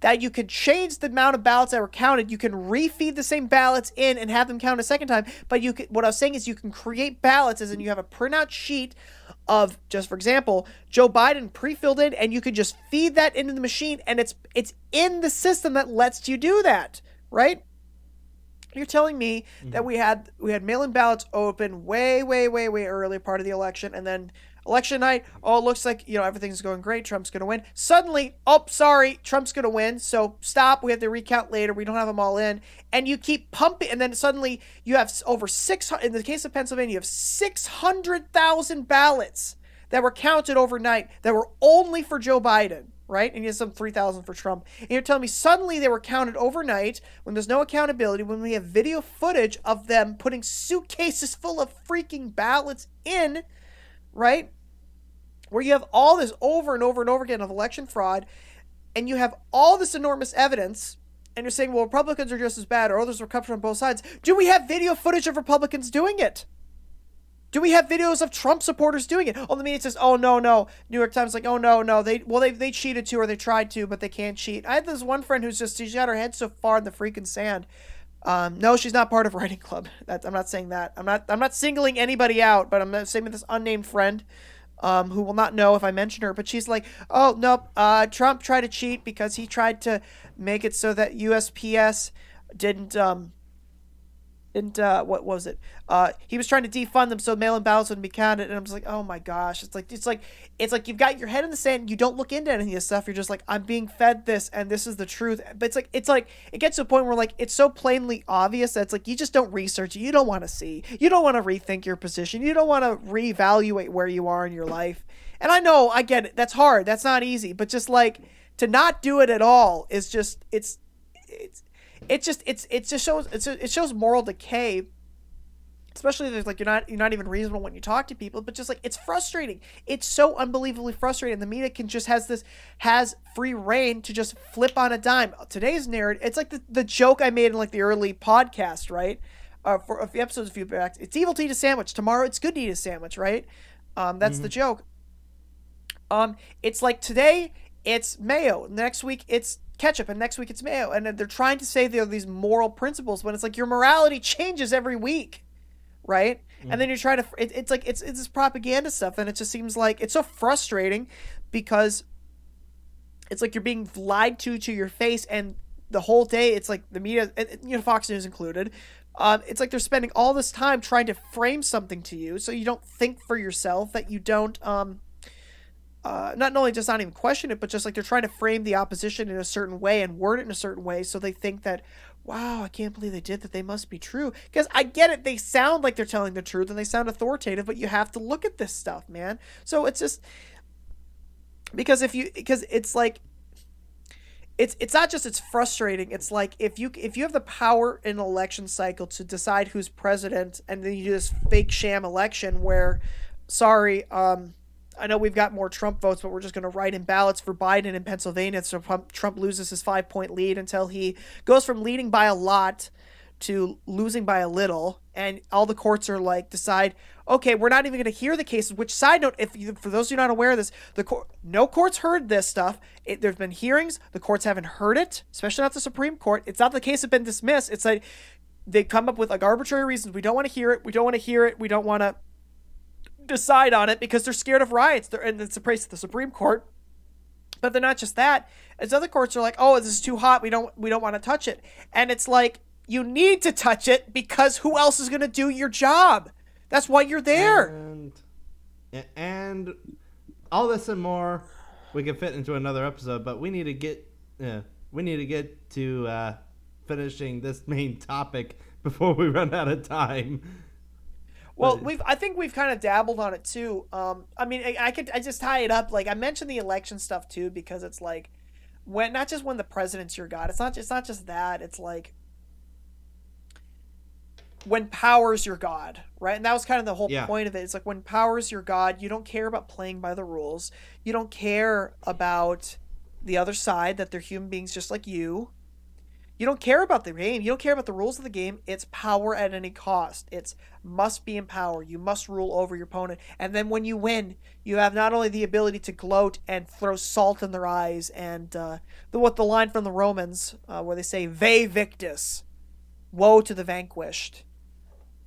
that you could change the amount of ballots that were counted. You can refeed the same ballots in and have them count a second time. But you, can, what I was saying is you can create ballots, as in you have a printout sheet of, just for example, Joe Biden pre-filled in, and you can just feed that into the machine, and it's it's in the system that lets you do that, right? You're telling me mm-hmm. that we had we had mail-in ballots open way, way, way, way early part of the election, and then election night, oh, it looks like, you know, everything's going great. Trump's going to win. Suddenly, oh, sorry, Trump's going to win. So stop. We have to recount later. We don't have them all in. And you keep pumping. And then suddenly you have over six hundred, in the case of Pennsylvania, you have six hundred thousand ballots that were counted overnight that were only for Joe Biden, right? And you have some three thousand for Trump. And you're telling me suddenly they were counted overnight when there's no accountability, when we have video footage of them putting suitcases full of freaking ballots in, right? Where you have all this over and over and over again of election fraud, and you have all this enormous evidence, and you're saying, well, Republicans are just as bad, or others were covered on both sides. Do we have video footage of Republicans doing it? Do we have videos of Trump supporters doing it? Oh, the media says, oh, no, no. New York Times like, oh, no, no. They Well, they they cheated too, or they tried to, but they can't cheat. I had this one friend who's just, she's got her head so far in the freaking sand. Um, no, she's not part of writing club. That, I'm not saying that. I'm not. I'm not singling anybody out. But I'm saying this unnamed friend, um, who will not know if I mention her. But she's like, oh nope. Uh, Trump tried to cheat because he tried to make it so that U S P S didn't um, And uh, what was it? Uh, he was trying to defund them so mail-in ballots wouldn't be counted. And I'm just like, oh my gosh! It's like it's like it's like you've got your head in the sand. You don't look into any of this stuff. You're just like, I'm being fed this, and this is the truth. But it's like it's like it gets to a point where like it's so plainly obvious that it's like you just don't research it. You don't want to see. You don't want to rethink your position. You don't want to reevaluate where you are in your life. And I know, I get it. That's hard. That's not easy. But just like to not do it at all is just it's it's. It just it's it just shows it's, it shows moral decay, especially if there's like you're not you're not even reasonable when you talk to people. But just like it's frustrating, it's so unbelievably frustrating. The media can just has this has free reign to just flip on a dime. Today's narrative, it's like the, the joke I made in like the early podcast, right? Uh, for a few episodes, a few back, it's evil to eat a sandwich. Tomorrow, it's good to eat a sandwich, right? Um, that's mm-hmm. the joke. Um, it's like today it's mayo, next week it's ketchup, and next week it's mayo, and they're trying to say there are these moral principles when it's like your morality changes every week, right? Mm. And then you're trying to it, it's like it's it's this propaganda stuff, and it just seems like it's so frustrating because it's like you're being lied to to your face, and the whole day it's like the media, you know, Fox News included, um it's like they're spending all this time trying to frame something to you so you don't think for yourself, that you don't um Uh, not only just not even question it, but just like they're trying to frame the opposition in a certain way and word it in a certain way, so they think that, wow, I can't believe they did that, they must be true. Because I get it, they sound like they're telling the truth and they sound authoritative, but you have to look at this stuff, man. So it's just because if you because it's like it's it's not just it's frustrating. It's like if you if you have the power in an election cycle to decide who's president, and then you do this fake sham election where, sorry, um. I know we've got more Trump votes, but we're just going to write in ballots for Biden in Pennsylvania. So Trump loses his five point lead until he goes from leading by a lot to losing by a little. And all the courts are like, decide, okay, we're not even going to hear the cases, which, side note, if you, for those who are not aware of this, the court, no court's heard this stuff. It, there's been hearings. The courts haven't heard it, especially not the Supreme Court. It's not the case has been dismissed. It's like they come up with like arbitrary reasons. We don't want to hear it. We don't want to hear it. We don't want to decide on it because they're scared of riots. They're, and it's a praise to the Supreme Court, but they're not just that. As other courts are like, oh, this is too hot. We don't we don't want to touch it. And it's like, you need to touch it because who else is going to do your job? That's why you're there. And, and all this and more, we can fit into another episode, but we need to get uh, we need to get to uh, finishing this main topic before we run out of time. Well, we've I think we've kind of dabbled on it too. Um, I mean, I, I could I just tie it up. Like I mentioned the election stuff too, because it's like when not just when the president's your god. It's not it's not just that. It's like when power's your god, right? And that was kind of the whole yeah. point of it. It's like when power's your god, you don't care about playing by the rules. You don't care about the other side, that they're human beings just like you. You don't care about the game. You don't care about the rules of the game. It's power at any cost. It's must be in power. You must rule over your opponent. And then when you win, you have not only the ability to gloat and throw salt in their eyes, and uh, the, what the line from the Romans uh, where they say, "Vae victis," woe to the vanquished.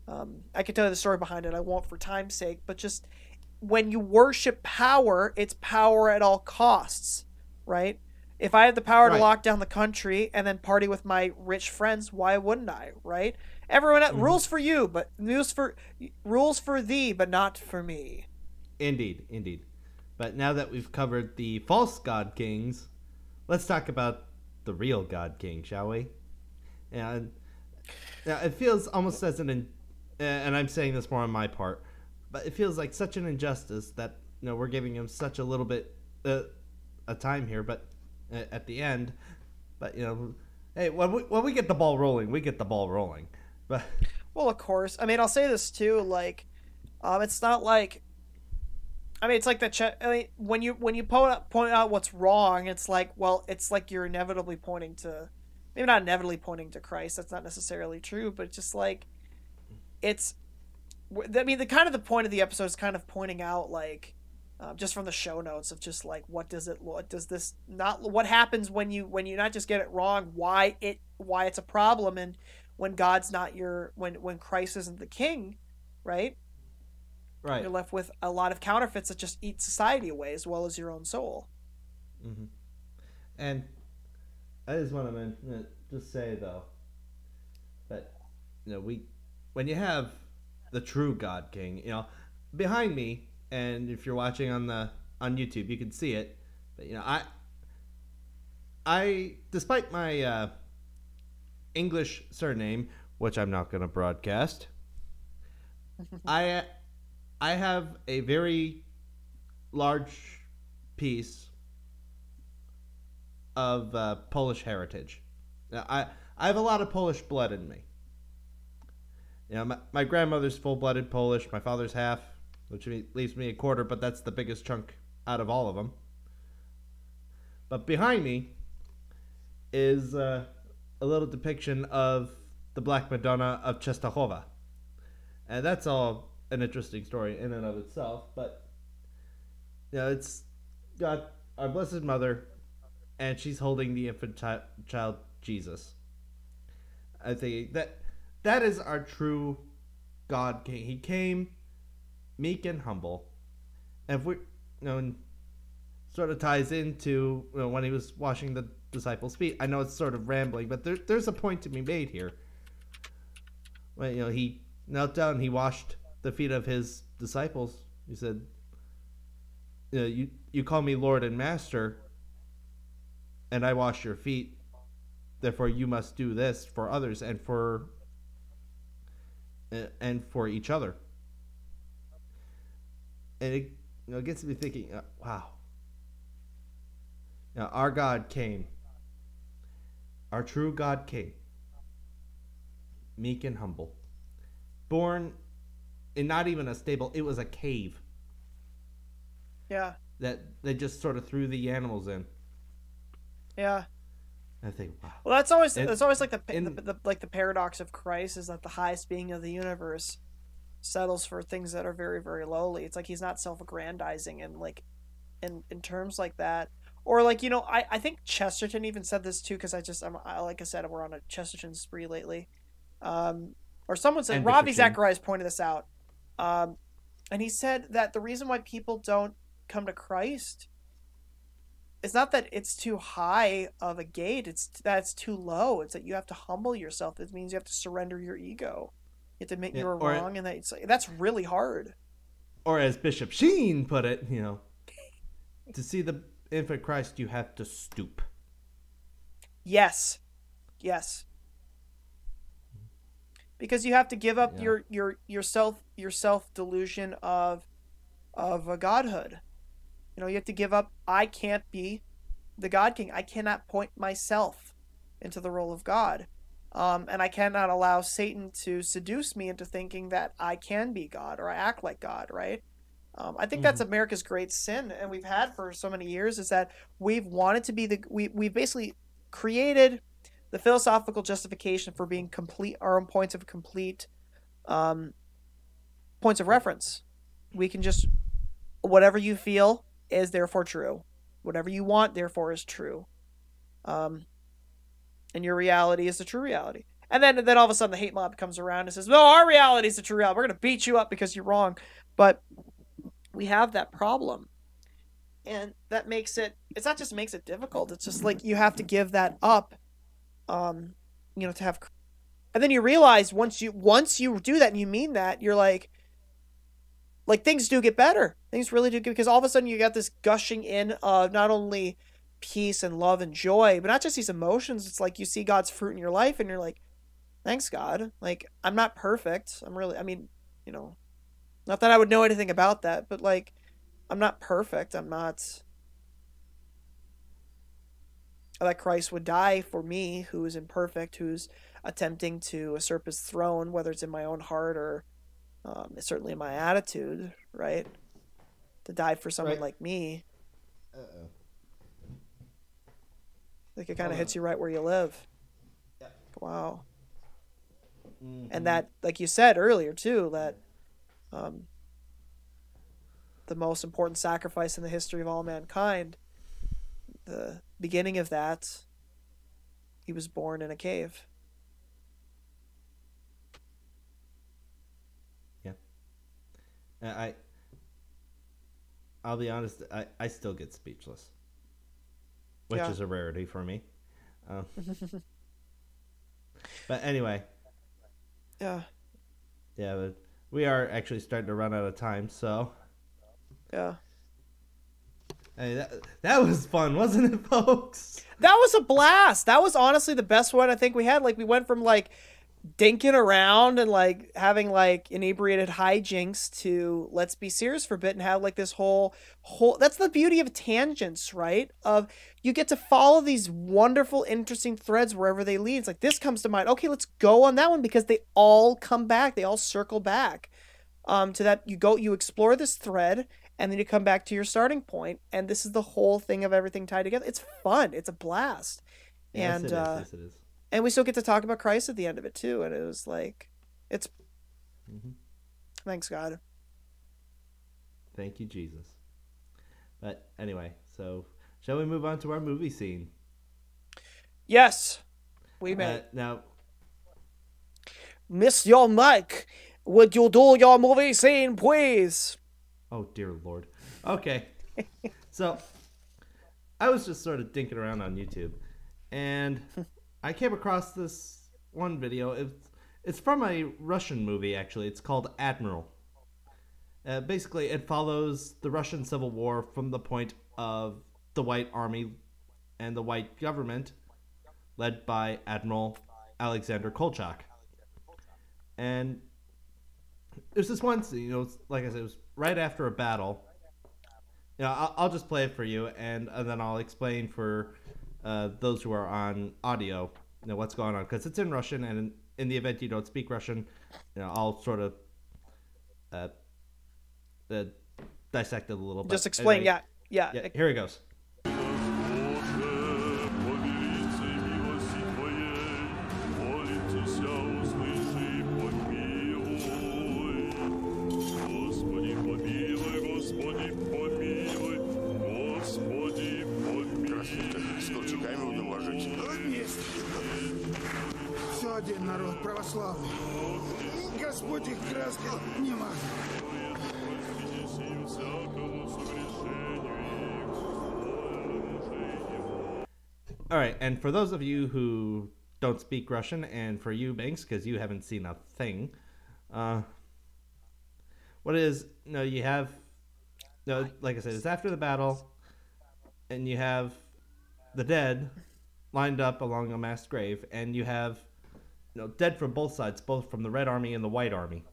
Um, I could tell you the story behind it. I won't for time's sake, but just when you worship power, it's power at all costs, right? If I had the power right. to lock down the country and then party with my rich friends, why wouldn't I, right? Everyone else, mm-hmm. rules for you, but rules for rules for thee, but not for me. Indeed, indeed. But now that we've covered the false god kings, let's talk about the real god king, shall we? And now it feels almost as an, and I'm saying this more on my part, but it feels like such an injustice that, you know, we're giving him such a little bit uh, a time here, but. At the end, but you know, hey, when we when we get the ball rolling, we get the ball rolling. But well, of course, I mean, I'll say this too. Like, um, it's not like, I mean, it's like the che- I mean, when you when you point out, point out what's wrong, it's like, well, it's like you're inevitably pointing to, maybe not inevitably pointing to Christ. That's not necessarily true, but just like, it's, I mean, the kind of the point of the episode is kind of pointing out like. Um, just from the show notes of just like, what does it what does this not what happens when you when you not just get it wrong, why it why it's a problem, and when God's not your when when Christ isn't the king, right right you're left with a lot of counterfeits that just eat society away as well as your own soul. Mm-hmm. And I just want to just say though that, you know, we when you have the true God King, you know, behind me, and if you're watching on the on YouTube, you can see it. But you know, I, I, despite my uh, English surname, which I'm not going to broadcast, I, I have a very large piece of uh, Polish heritage. Now, I, I have a lot of Polish blood in me. You know, my, my grandmother's full-blooded Polish, my father's half, which leaves me a quarter, but that's the biggest chunk out of all of them. But behind me is uh, a little depiction of the Black Madonna of Czestochowa. And that's all an interesting story in and of itself, but you know, it's got our Blessed Mother, and she's holding the infant ch- child Jesus. I think that that is our true God King. He came meek and humble, and we, you know, and sort of ties into, you know, when he was washing the disciples' feet. I know it's sort of rambling, but there, there's a point to be made here. Well, you know, he knelt down, he washed the feet of his disciples. He said, you know, you, you call me Lord and Master, and I wash your feet. Therefore, you must do this for others and for and for each other. And it, you know, gets me thinking, uh, wow. Now, our God came, our true God came, meek and humble, born in not even a stable, it was a cave. Yeah. That they just sort of threw the animals in. Yeah. I think, wow. Well, that's always and, that's always like the, and, the, the like the paradox of Christ is that the highest being of the universe settles for things that are very, very lowly. It's like he's not self-aggrandizing and like in in terms like that. Or like, you know, I, I think Chesterton even said this too, because I just I'm I, like I said, we're on a Chesterton spree lately. Um, or someone said, Robbie Zacharias pointed this out, um, and he said that the reason why people don't come to Christ is not that it's too high of a gate; it's that it's too low. It's that you have to humble yourself. It means you have to surrender your ego. You have to admit yeah, you were wrong, it, and that it's like, that's really hard. Or as Bishop Sheen put it, you know, to see the infant Christ, you have to stoop. Yes, yes. Because you have to give up yeah. your your your self your self delusion of of a godhood. You know, you have to give up. I can't be the God King. I cannot point myself into the role of God, um, and I cannot allow Satan to seduce me into thinking that I can be God or I act like God. Right. Um, I think mm-hmm. that's America's great sin, and we've had for so many years, is that we've wanted to be the we we've basically created the philosophical justification for being complete our own points of complete um, points of reference. We can just whatever you feel is therefore true, whatever you want therefore is true, um, and your reality is the true reality. And then and then all of a sudden the hate mob comes around and says, "No, our reality is the true reality. We're going to beat you up because you're wrong," but we have that problem, and that makes it, it's not just makes it difficult. It's just like, you have to give that up, um, you know, to have, and then you realize once you, once you do that and you mean that, you're like, like things do get better. Things really do get, because all of a sudden you got this gushing in of not only peace and love and joy, but not just these emotions. It's like, you see God's fruit in your life and you're like, thanks God. Like, I'm not perfect. I'm really, I mean, you know, not that I would know anything about that, but like, I'm not perfect. I'm not. That Christ would die for me, who is imperfect, who's attempting to usurp his throne, whether it's in my own heart or um, certainly in my attitude, right? To die for someone right. like me. Uh-oh. Like, it kind of hits you right where you live. Yeah. Wow. Mm-hmm. And that, like you said earlier too, that Um, the most important sacrifice in the history of all mankind, the beginning of that, he was born in a cave. Yeah. I, I'll be honest, I, I still get speechless, which yeah. is a rarity for me. Um, but anyway. Yeah. Yeah, but we are actually starting to run out of time, so. Yeah. I mean, that, that was fun, wasn't it, folks? That was a blast. That was honestly the best one I think we had. Like, we went from, like, dinking around and, like, having, like, inebriated hijinks to let's be serious for a bit and have, like, this whole whole. That's the beauty of tangents, right? Of you get to follow these wonderful, interesting threads wherever they lead. It's like, this comes to mind. Okay, let's go on that one because they all come back. They all circle back um, to that. You go, you explore this thread. And then you come back to your starting point, and this is the whole thing of everything tied together. It's fun. It's a blast. Yes, and it is. Uh, yes, it is. And we still get to talk about Christ at the end of it, too. And it was like, it's, mm-hmm. Thanks, God. Thank you, Jesus. But anyway, so shall we move on to our movie scene? Yes, we may. Uh, now, Miss Your Mike, would you do your movie scene, please? Oh, dear Lord. Okay. So, I was just sort of dinking around on YouTube, and I came across this one video. It's, it's from a Russian movie, actually. It's called Admiral. Uh, basically, it follows the Russian Civil War from the point of the White Army and the White government, led by Admiral Alexander Kolchak. And there's this one, you know, like I said, it was right after a battle. Yeah, you know, I'll, I'll just play it for you, and, and then I'll explain for uh, those who are on audio, you know, what's going on, because it's in Russian, and in, in the event you don't speak Russian, you know, I'll sort of uh, uh, dissect it a little bit. Just explain, anyway, yeah, yeah, yeah. Here it goes. All right, and for those of you who don't speak Russian, and for you, Banks, because you haven't seen a thing, uh, what it is, no, you have, no, like I said, it's after the battle, and you have the dead lined up along a mass grave, and you have, you know, dead from both sides, both from the Red Army and the White Army.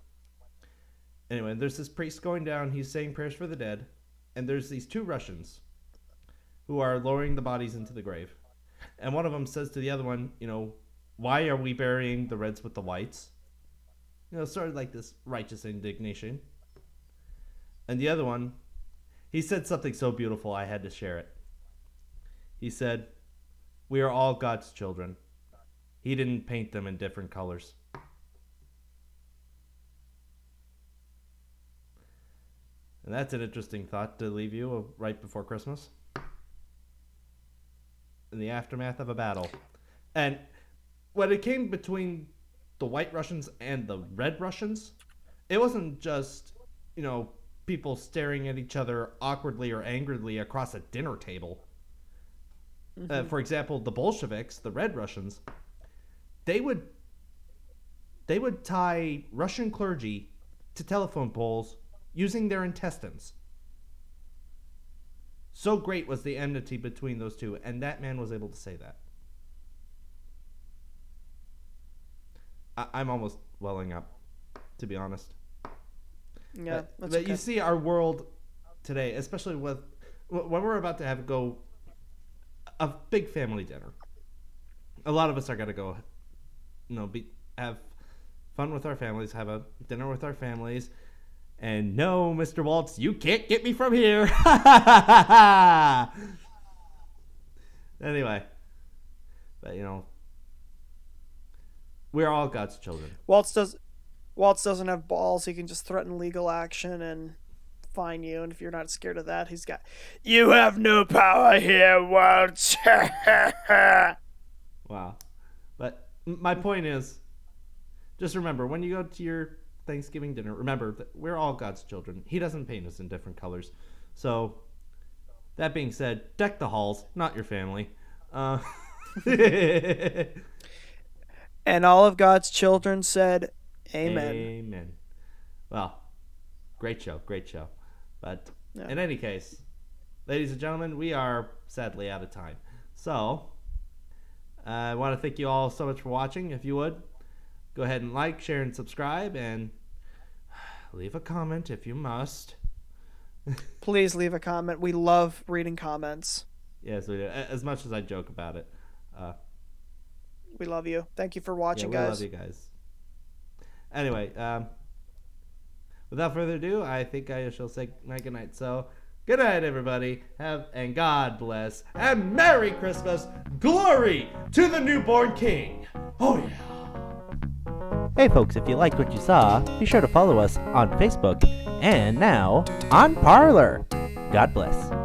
Anyway, there's this priest going down, he's saying prayers for the dead, and there's these two Russians who are lowering the bodies into the grave. And one of them says to the other one, you know, why are we burying the Reds with the Whites? You know, sort of like this righteous indignation. And the other one, he said something so beautiful I had to share it. He said, we are all God's children. He didn't paint them in different colors. And that's an interesting thought to leave you right before Christmas. In the aftermath of a battle. And when it came between the White Russians and the Red Russians, it wasn't just, you know, people staring at each other awkwardly or angrily across a dinner table. Mm-hmm. Uh, for example, the Bolsheviks, the Red Russians, they would they would tie Russian clergy to telephone poles using their intestines. So great was the enmity between those two, and that man was able to say that. I- I'm almost welling up, to be honest. Yeah, uh, that's but okay. You see our world today, especially with when we're about to have go a big family dinner. A lot of us are gonna go, you know, be, have fun with our families, have a dinner with our families. And no, Mister Waltz, you can't get me from here. Anyway, but you know, we're all God's children. Waltz does, Waltz doesn't have balls. He can just threaten legal action and fine you. And if you're not scared of that, he's got, you have no power here, Waltz. Wow. But my point is, just remember when you go to your Thanksgiving dinner, remember that we're all God's children. He doesn't paint us in different colors. So, that being said, deck the halls, not your family. Uh... And all of God's children said, Amen. Amen. Well, great show, great show. But yeah. in any case, ladies and gentlemen, we are sadly out of time. So uh, I want to thank you all so much for watching. If you would, go ahead and like, share, and subscribe, and leave a comment if you must. Please leave a comment. We love reading comments. Yes, we do. As much as I joke about it. Uh, we love you. Thank you for watching, yeah, we guys. We love you guys. Anyway, um, without further ado, I think I shall say good night. So, good night, everybody. Have and God bless. And Merry Christmas. Glory to the newborn King. Oh, yeah. Hey folks, if you liked what you saw, be sure to follow us on Facebook and now on Parler. God bless.